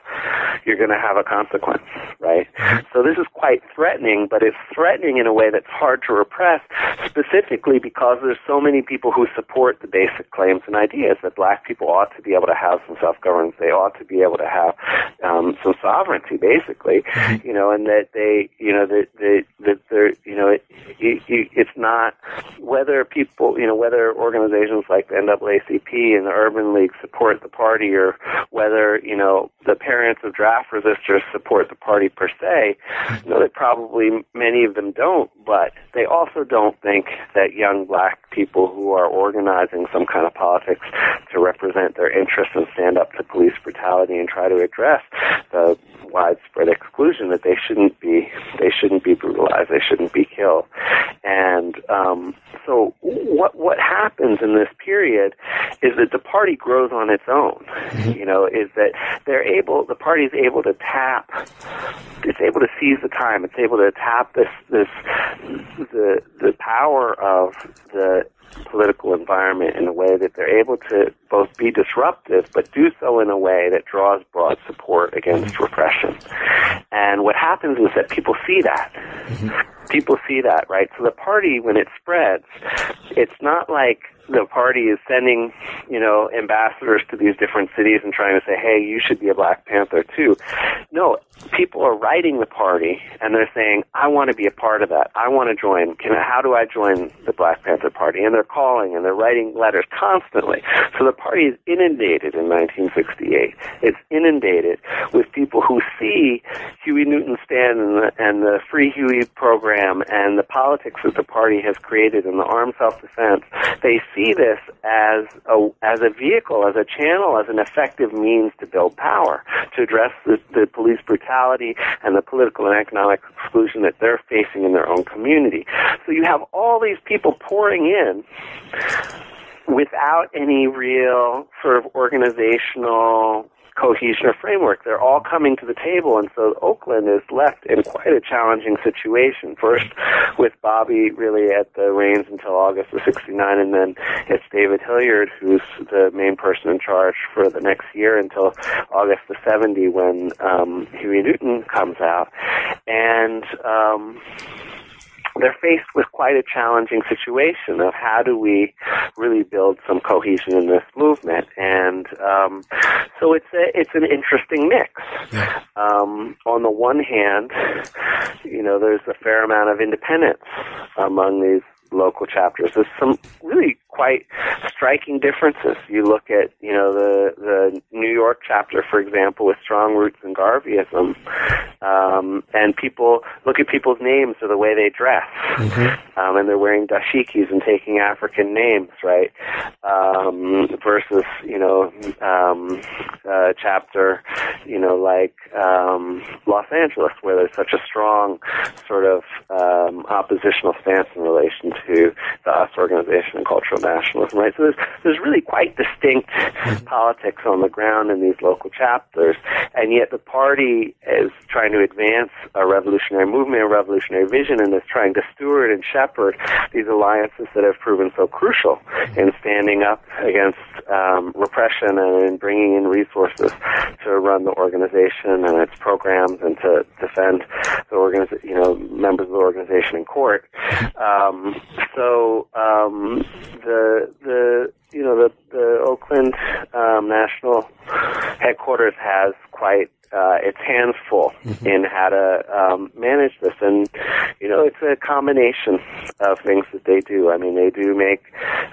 you're going to have a consequence, right? So this is quite threatening, but it's threatening in a way that's hard to repress, specifically because there's so many people who support the basic claims and ideas that black people ought to be able to have some self-governance, they ought to be able to have um, some sovereignty, basically, you know, and that they, you know, that they, that they're, you know, it, it, it's not whether people, you know, whether organizations like the N double A C P and the Urban League support the party, or whether, you know, the parents of draft resistors support the party per se. You know, they probably, many of them don't, but they also don't think that young black people who are organizing some kind of politics to represent their interests and stand up to police brutality and try to address the widespread exclusion, that they shouldn't be, they shouldn't be brutalized, they shouldn't be killed. And um, so what what happens in this period is that the party grows on its own. You know, is that they're able, the party is able to tap, it's able to seize the time, it's able to tap this this the the power of the political environment in a way that they're able to both be disruptive but do so in a way that draws broad support against repression. And what happens is that people see that. Mm-hmm. People see that, right? So the party, when it spreads, it's not like the party is sending, you know, ambassadors to these different cities and trying to say, hey, you should be a Black Panther too. No, people are writing the party and they're saying, I want to be a part of that. I want to join. Can I, how do I join the Black Panther Party? And they're calling and they're writing letters constantly. So the party is inundated in nineteen sixty-eight. It's inundated with people who see Huey Newton stand and the, and the Free Huey program and the politics that the party has created and the armed self-defense. They see this as a as a vehicle, as a channel, as an effective means to build power, to address the, the police brutality and the political and economic exclusion that they're facing in their own community. So you have all these people pouring in without any real sort of organizational cohesion or framework. They're all coming to the table, and so Oakland is left in quite a challenging situation. First, with Bobby really at the reins until August of sixty-nine, and then it's David Hilliard who's the main person in charge for the next year until August of seventy when um, Huey Newton comes out. And um, they're faced with quite a challenging situation of how do we really build some cohesion in this movement. And um, so it's a, it's an interesting mix. Um, on the one hand, you know, there's a fair amount of independence among these local chapters. There's some really quite striking differences. You look at, you know, the the New York chapter, for example, with strong roots in Garveyism, um, and people look at people's names or the way they dress, mm-hmm. um, and they're wearing dashikis and taking African names, right? Um, versus, you know, um, uh, chapter, you know, like um, Los Angeles, where there's such a strong sort of um, oppositional stance in relation to the U S organization and cultural nationalism, right? So there's, there's really quite distinct politics on the ground in these local chapters, and yet the party is trying to advance a revolutionary movement, a revolutionary vision, and is trying to steward and shepherd these alliances that have proven so crucial in standing up against um, repression and in bringing in resources to run the organization and its programs and to defend the organiz- you know, members of the organization in court. Um, so um, the the you know the the Oakland um, national headquarters has quite uh, its hands full mm-hmm. in how to um, manage this, and you know it's a combination of things that they do. I mean, they do make.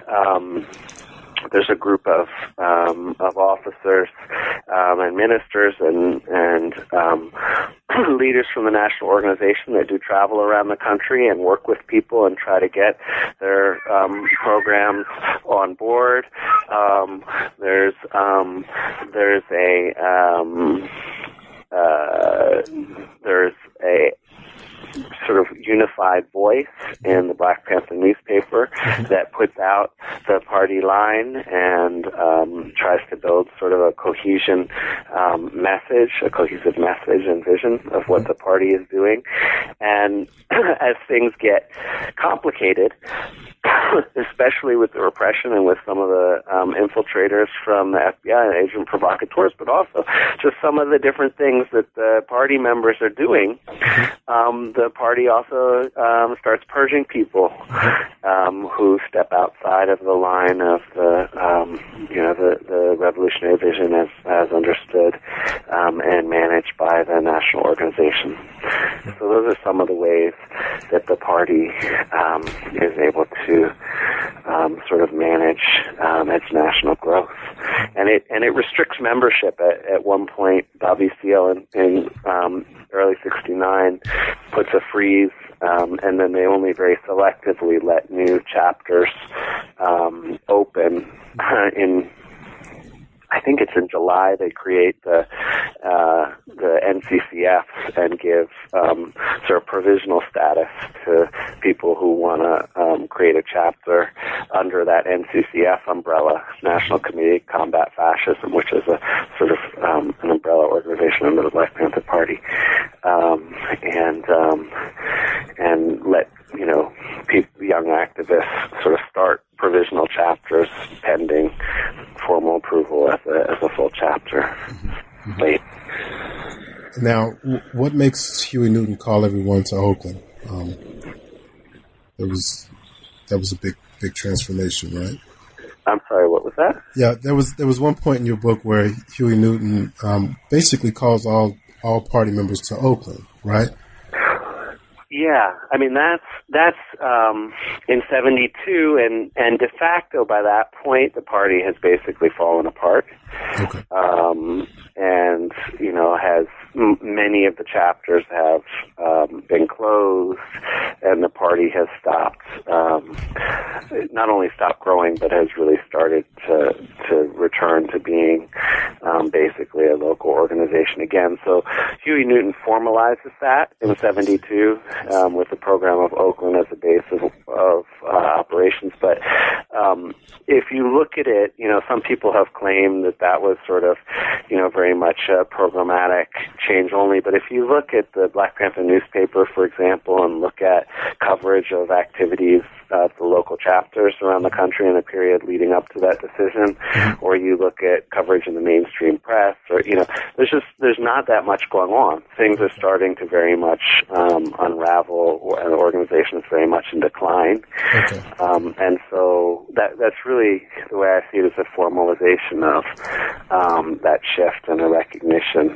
Um, There's a group of um, of officers um, and ministers and and um, leaders from the national organization that do travel around the country and work with people and try to get their um, programs on board. Um, there's um, there's a um, uh, there's a sort of unified voice in the Black Panther newspaper that puts out the party line and um, tries to build sort of a cohesion um, message, a cohesive message and vision of what the party is doing. And as things get complicated, especially with the repression and with some of the um, infiltrators from the F B I and agent provocateurs, but also just some of the different things that the party members are doing, um, the party also um, starts purging people um, who step outside of the line of the um, you know the, the revolutionary vision as, as understood um, and managed by the national organization. So those are some of the ways that the party um, is able to to um, sort of manage um, its national growth. And it and it restricts membership. At, at one point, Bobby Seale in, in um, early sixty-nine puts a freeze, um, and then they only very selectively let new chapters um, open in I think it's in July they create the uh, the N C C Fs and give um, sort of provisional status to people who want to um, create a chapter under that N C C F umbrella, National Committee to Combat Fascism, which is a sort of um, an umbrella organization under the Black Panther Party, um, and um, and let you know people, young activists sort of start provisional chapters pending formal approval as a, as a full chapter. Mm-hmm. Late. Now, w- what makes Huey Newton call everyone to Oakland? Um, there was that was a big big transformation, right? I'm sorry, what was that? Yeah, there was there was one point in your book where Huey Newton um, basically calls all all party members to Oakland, right? Yeah, I mean, that's that's um, in seventy-two, and, and de facto by that point, the party has basically fallen apart. Okay. Um, and, you know, has m- many of the chapters have um, been closed, and the party has stopped, um, not only stopped growing, but has really started to, to return to being um, basically a local organization again. So Huey Newton formalizes that in seventy-two. Um, with the program of Oakland as a base of, of uh, operations. But um, if you look at it, you know, some people have claimed that that was sort of, you know, very much a programmatic change only. But if you look at the Black Panther newspaper, for example, and look at coverage of activities of the local chapters around the country in the period leading up to that decision, or you look at coverage in the mainstream press, or, you know, there's just, there's not that much going on. Things are starting to very much um, unravel. An organization is very much in decline, okay. um, and so that that's really the way I see it, as a formalization of um, that shift and a recognition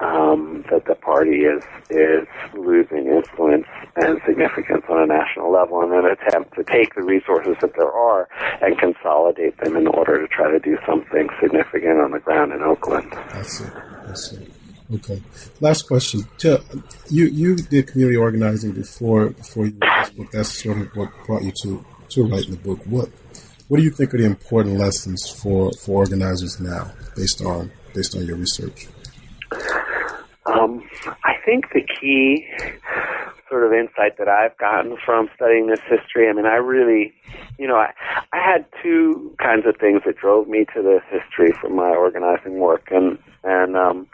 um, that the party is is losing influence and significance on a national level, and then attempt to take the resources that there are and consolidate them in order to try to do something significant on the ground in Oakland. I see. I see. Okay. Last question. You you did community organizing before before you wrote this book. That's sort of what brought you to, to writing the book. What what do you think are the important lessons for, for organizers now, based on based on your research? Um, I think the key sort of insight that I've gotten from studying this history, I mean, I really, you know, I, I had two kinds of things that drove me to this history from my organizing work. And, and um,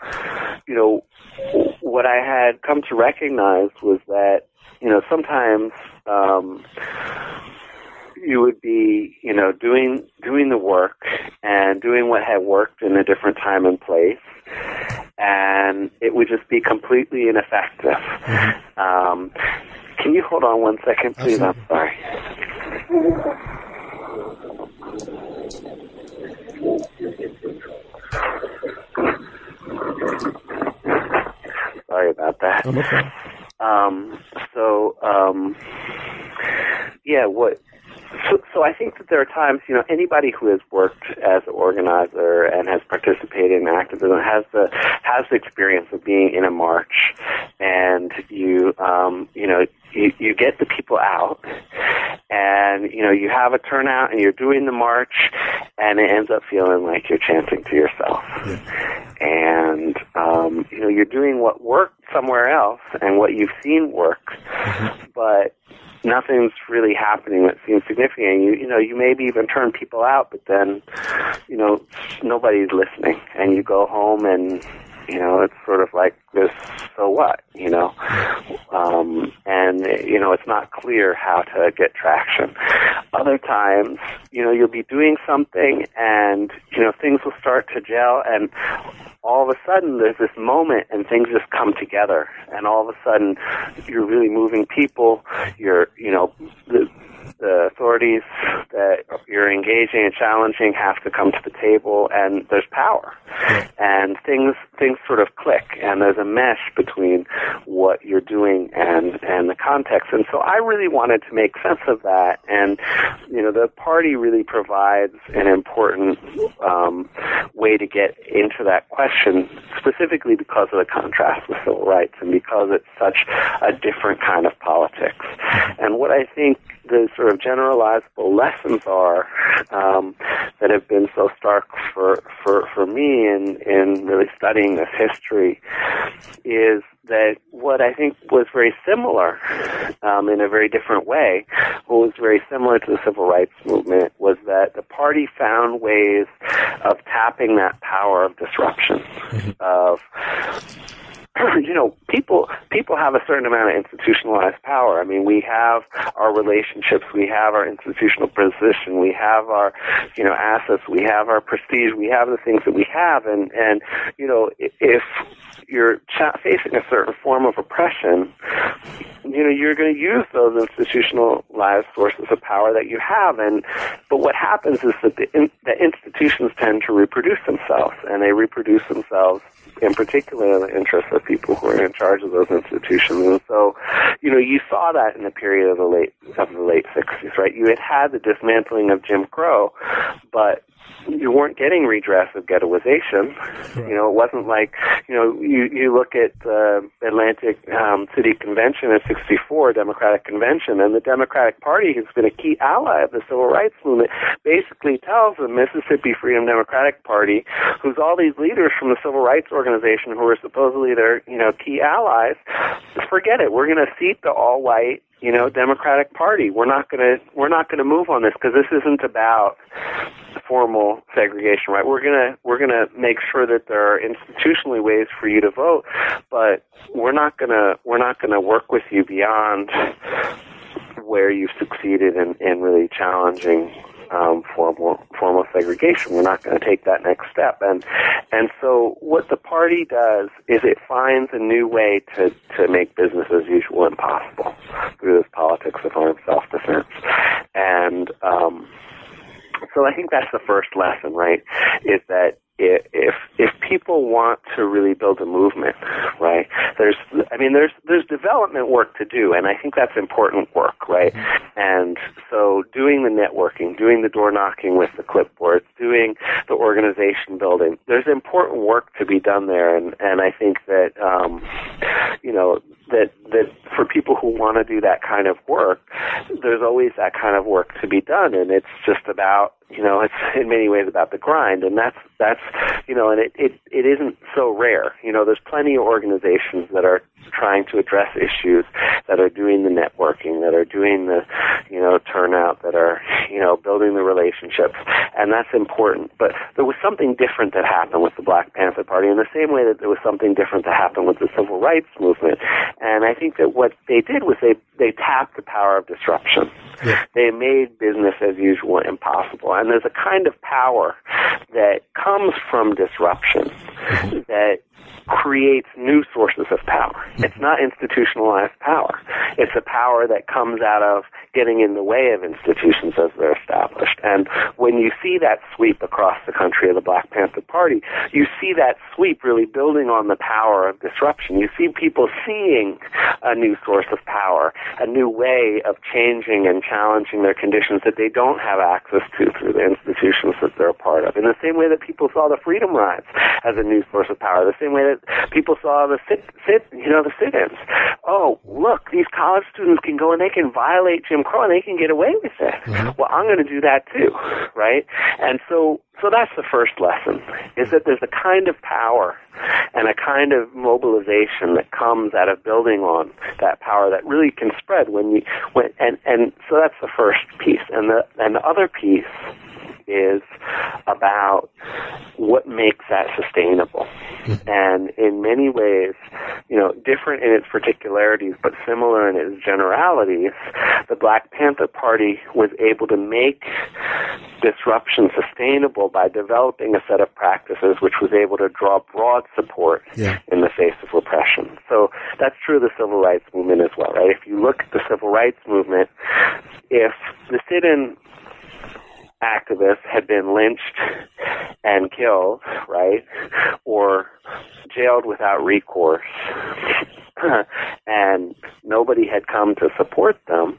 you know, what I had come to recognize was that, you know, sometimes um, you would be, you know, doing doing the work and doing what had worked in a different time and place, and it would just be completely ineffective. Mm-hmm. Um, can you hold on one second, please? I'm sorry. Sorry about that. Oh, okay. Um, so, um, yeah, what... So, so I think that there are times, you know, anybody who has worked as an organizer and has participated in activism has the has the experience of being in a march, and you, um, you know, you, you get the people out, and you know, you have a turnout, and you're doing the march, and it ends up feeling like you're chanting to yourself, yeah. and um, you know, you're doing what worked somewhere else and what you've seen work, mm-hmm. but nothing's really happening that seems significant. You, you know, you maybe even turn people out, but then, you know, nobody's listening. And you go home and, you know, it's sort of like this, so what, you know? Um, and, you know, it's not clear how to get traction. Other times, you know, you'll be doing something and, you know, things will start to gel, and all of a sudden there's this moment and things just come together, and all of a sudden you're really moving people, you're, you know, the, the authorities that you're engaging and challenging have to come to the table, and there's power, and things things sort of click, and there's a mesh between what you're doing and, and the context. And so I really wanted to make sense of that, and you know, the party really provides an important um, way to get into that question, specifically because of the contrast with civil rights and because it's such a different kind of politics. And what I think the sort of generalizable lessons are um, that have been so stark for for, for me in, in really studying this history is that what I think was very similar um, in a very different way, what was very similar to the civil rights movement was that the party found ways of tapping that power of disruption, of you know, people people have a certain amount of institutionalized power. I mean, we have our relationships, we have our institutional position, we have our, you know, assets, we have our prestige, we have the things that we have, and, and you know, if you're facing a certain form of oppression, you know, you're going to use those institutionalized sources of power that you have, and but what happens is that the, in, the institutions tend to reproduce themselves, and they reproduce themselves in particular in the interests of people who are in charge of those institutions. And so, you know, you saw that in the period of the late of the late sixties, right? You had had the dismantling of Jim Crow, but you weren't getting redress of ghettoization. You know, it wasn't like, you know, you, you look at the uh, Atlantic um, City Convention in sixty-four, Democratic Convention, and the Democratic Party, who's been a key ally of the Civil Rights Movement, basically tells the Mississippi Freedom Democratic Party, who's all these leaders from the Civil Rights Organization who are supposedly their, you know, key allies, forget it, we're going to seat the all-white, you know, Democratic Party. We're not going to we're not going to move on this because this isn't about formal segregation, right? We're gonna we're gonna make sure that there are institutionally ways for you to vote, but we're not gonna we're not gonna work with you beyond where you've succeeded in, in really challenging Um, formal formal segregation. We're not going to take that next step. And and so what the party does is it finds a new way to, to make business as usual impossible through this politics of armed self-defense. And um, so I think that's the first lesson, right, is that if if people want to really build a movement, right, there's I mean there's there's development work to do, and I think that's important work, right? And so doing the networking, doing the door knocking with the clipboards, doing the organization building, there's important work to be done there, and, and I think that, um, you know, that that for people who want to do that kind of work, there's always that kind of work to be done, and it's just about, you know, it's in many ways about the grind, and that's, that's you know, and it, it, it isn't so rare. You know, there's plenty of organizations that are trying to address issues, that are doing the networking, that are doing the, you know, turnout, that are, you know, building the relationships, and that's important. But there was something different that happened with the Black Panther Party in the same way that there was something different that happened with the Civil Rights Movement, and I think that what they did was they, they tapped the power of disruption. Yeah. They made business as usual impossible. And there's a kind of power that comes from disruption that creates new sources of power. It's not institutionalized power. It's a power that comes out of getting in the way of institutions as they're established. And when you see that sweep across the country of the Black Panther Party, you see that sweep really building on the power of disruption. You see people seeing a new source of power, a new way of changing and challenging their conditions that they don't have access to through the institutions that they're a part of. In the same way that people saw the freedom rides as a new source of power, the same way that people saw the sit, sit, you know, the sit-ins. Oh, look, these college students can go and they can violate Jim Crow and they can get away with it. Mm-hmm. Well, I'm going to do that too, right? And so, so that's the first lesson, is that there's a kind of power and a kind of mobilization that comes out of building on that power that really can spread when you, when, and, and so that's the first piece. And the, and the other piece is about what makes that sustainable. And in many ways, you know, different in its particularities, but similar in its generalities, the Black Panther Party was able to make disruption sustainable by developing a set of practices which was able to draw broad support yeah. in the face of repression. So that's true of the Civil Rights Movement as well, right? If you look at the Civil Rights Movement, if the sit-in activists had been lynched and killed, right, or jailed without recourse, and nobody had come to support them,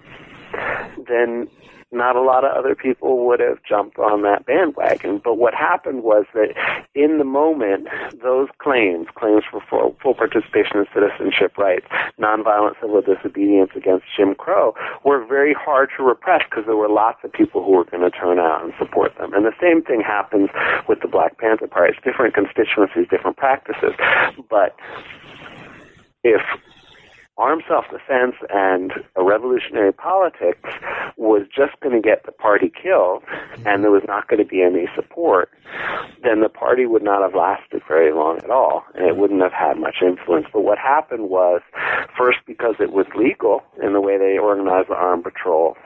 then not a lot of other people would have jumped on that bandwagon. But what happened was that in the moment, those claims, claims for full, full participation in citizenship rights, nonviolent civil disobedience against Jim Crow, were very hard to repress because there were lots of people who were going to turn out and support them. And the same thing happens with the Black Panther Party. It's different constituencies, different practices. But if armed self-defense and a revolutionary politics was just going to get the party killed and there was not going to be any support, then the party would not have lasted very long at all, and it wouldn't have had much influence. But what happened was, first because it was legal in the way they organized the armed patrols,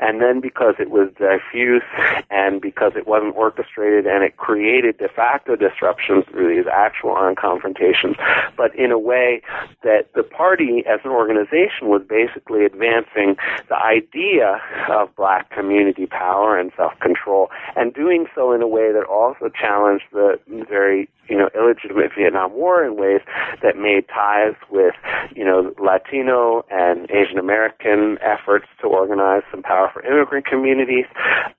and then because it was diffuse and because it wasn't orchestrated, and it created de facto disruptions through these actual armed confrontations, but in a way that the party as an organization was basically advancing the idea of black community power and self-control, and doing so in a way that also challenged the very, you know, illegitimate Vietnam War in ways that made ties with, you know, Latino and Asian American efforts to organize some power for immigrant communities,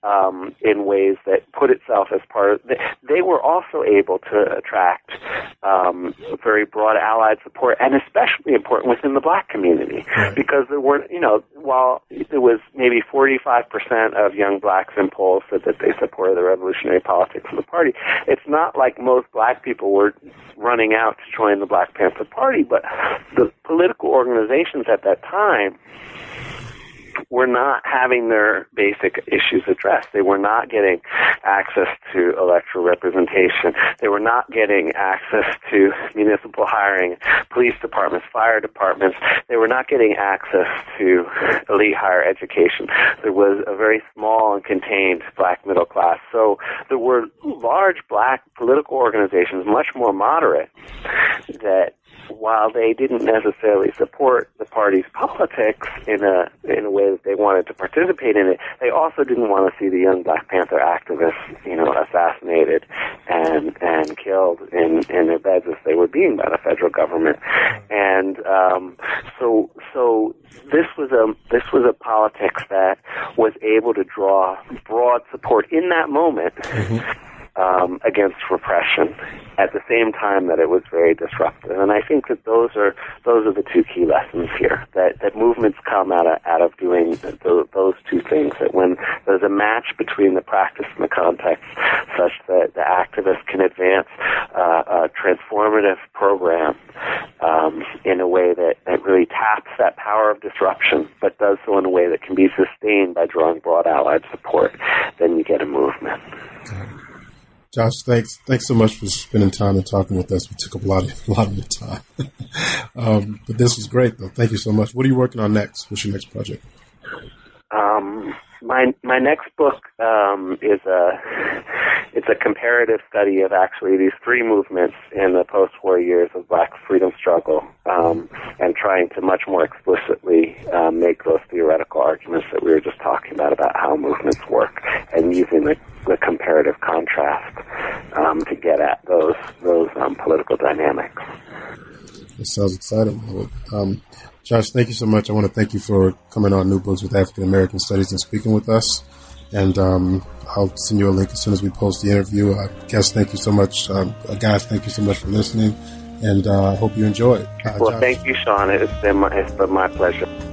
um, in ways that put itself as part of, the, they were also able to attract um, very broad allied support, and especially important within the black community, because there weren't, you know, while there was maybe forty-five percent of young blacks in polls said that they supported the revolutionary politics of the party, it's not like most black people were running out to join the Black Panther Party, but the political organizations at that time were not having their basic issues addressed. They were not getting access to electoral representation. They were not getting access to municipal hiring, police departments, fire departments. They were not getting access to elite higher education. There was a very small and contained black middle class. So there were large black political organizations, much more moderate, that while they didn't necessarily support the party's politics in a in a way that they wanted to participate in it, they also didn't want to see the young Black Panther activists, you know, assassinated and and killed in, in their beds as they were being by the federal government. And um, so so this was a this was a politics that was able to draw broad support in that moment. Mm-hmm. Um, against repression, at the same time that it was very disruptive, and I think that those are those are the two key lessons here. That that movements come out of out of doing the, those two things. That when there's a match between the practice and the context, such that the activists can advance uh, a transformative program um, in a way that, that really taps that power of disruption, but does so in a way that can be sustained by drawing broad allied support, then you get a movement. Josh, thanks thanks so much for spending time and talking with us. We took up a lot of, a lot of your time. um, but this was great, though. Thank you so much. What are you working on next? What's your next project? Um, my my next book um, is a it's a comparative study of actually these three movements in the post-war years of Black freedom struggle, um, and trying to much more explicitly uh, make those theoretical arguments that we were just talking about about how movements work, and using the the comparative contrast um, to get at those those um, political dynamics. It sounds exciting. Um, Josh, thank you so much. I want to thank you for coming on New Books with African American Studies and speaking with us. And um, I'll send you a link as soon as we post the interview. Uh, guests, thank you so much. Um, guys, thank you so much for listening. And I uh, hope you enjoy it. Uh, well, Josh. Thank you, Sean. It's been my, it's been my pleasure.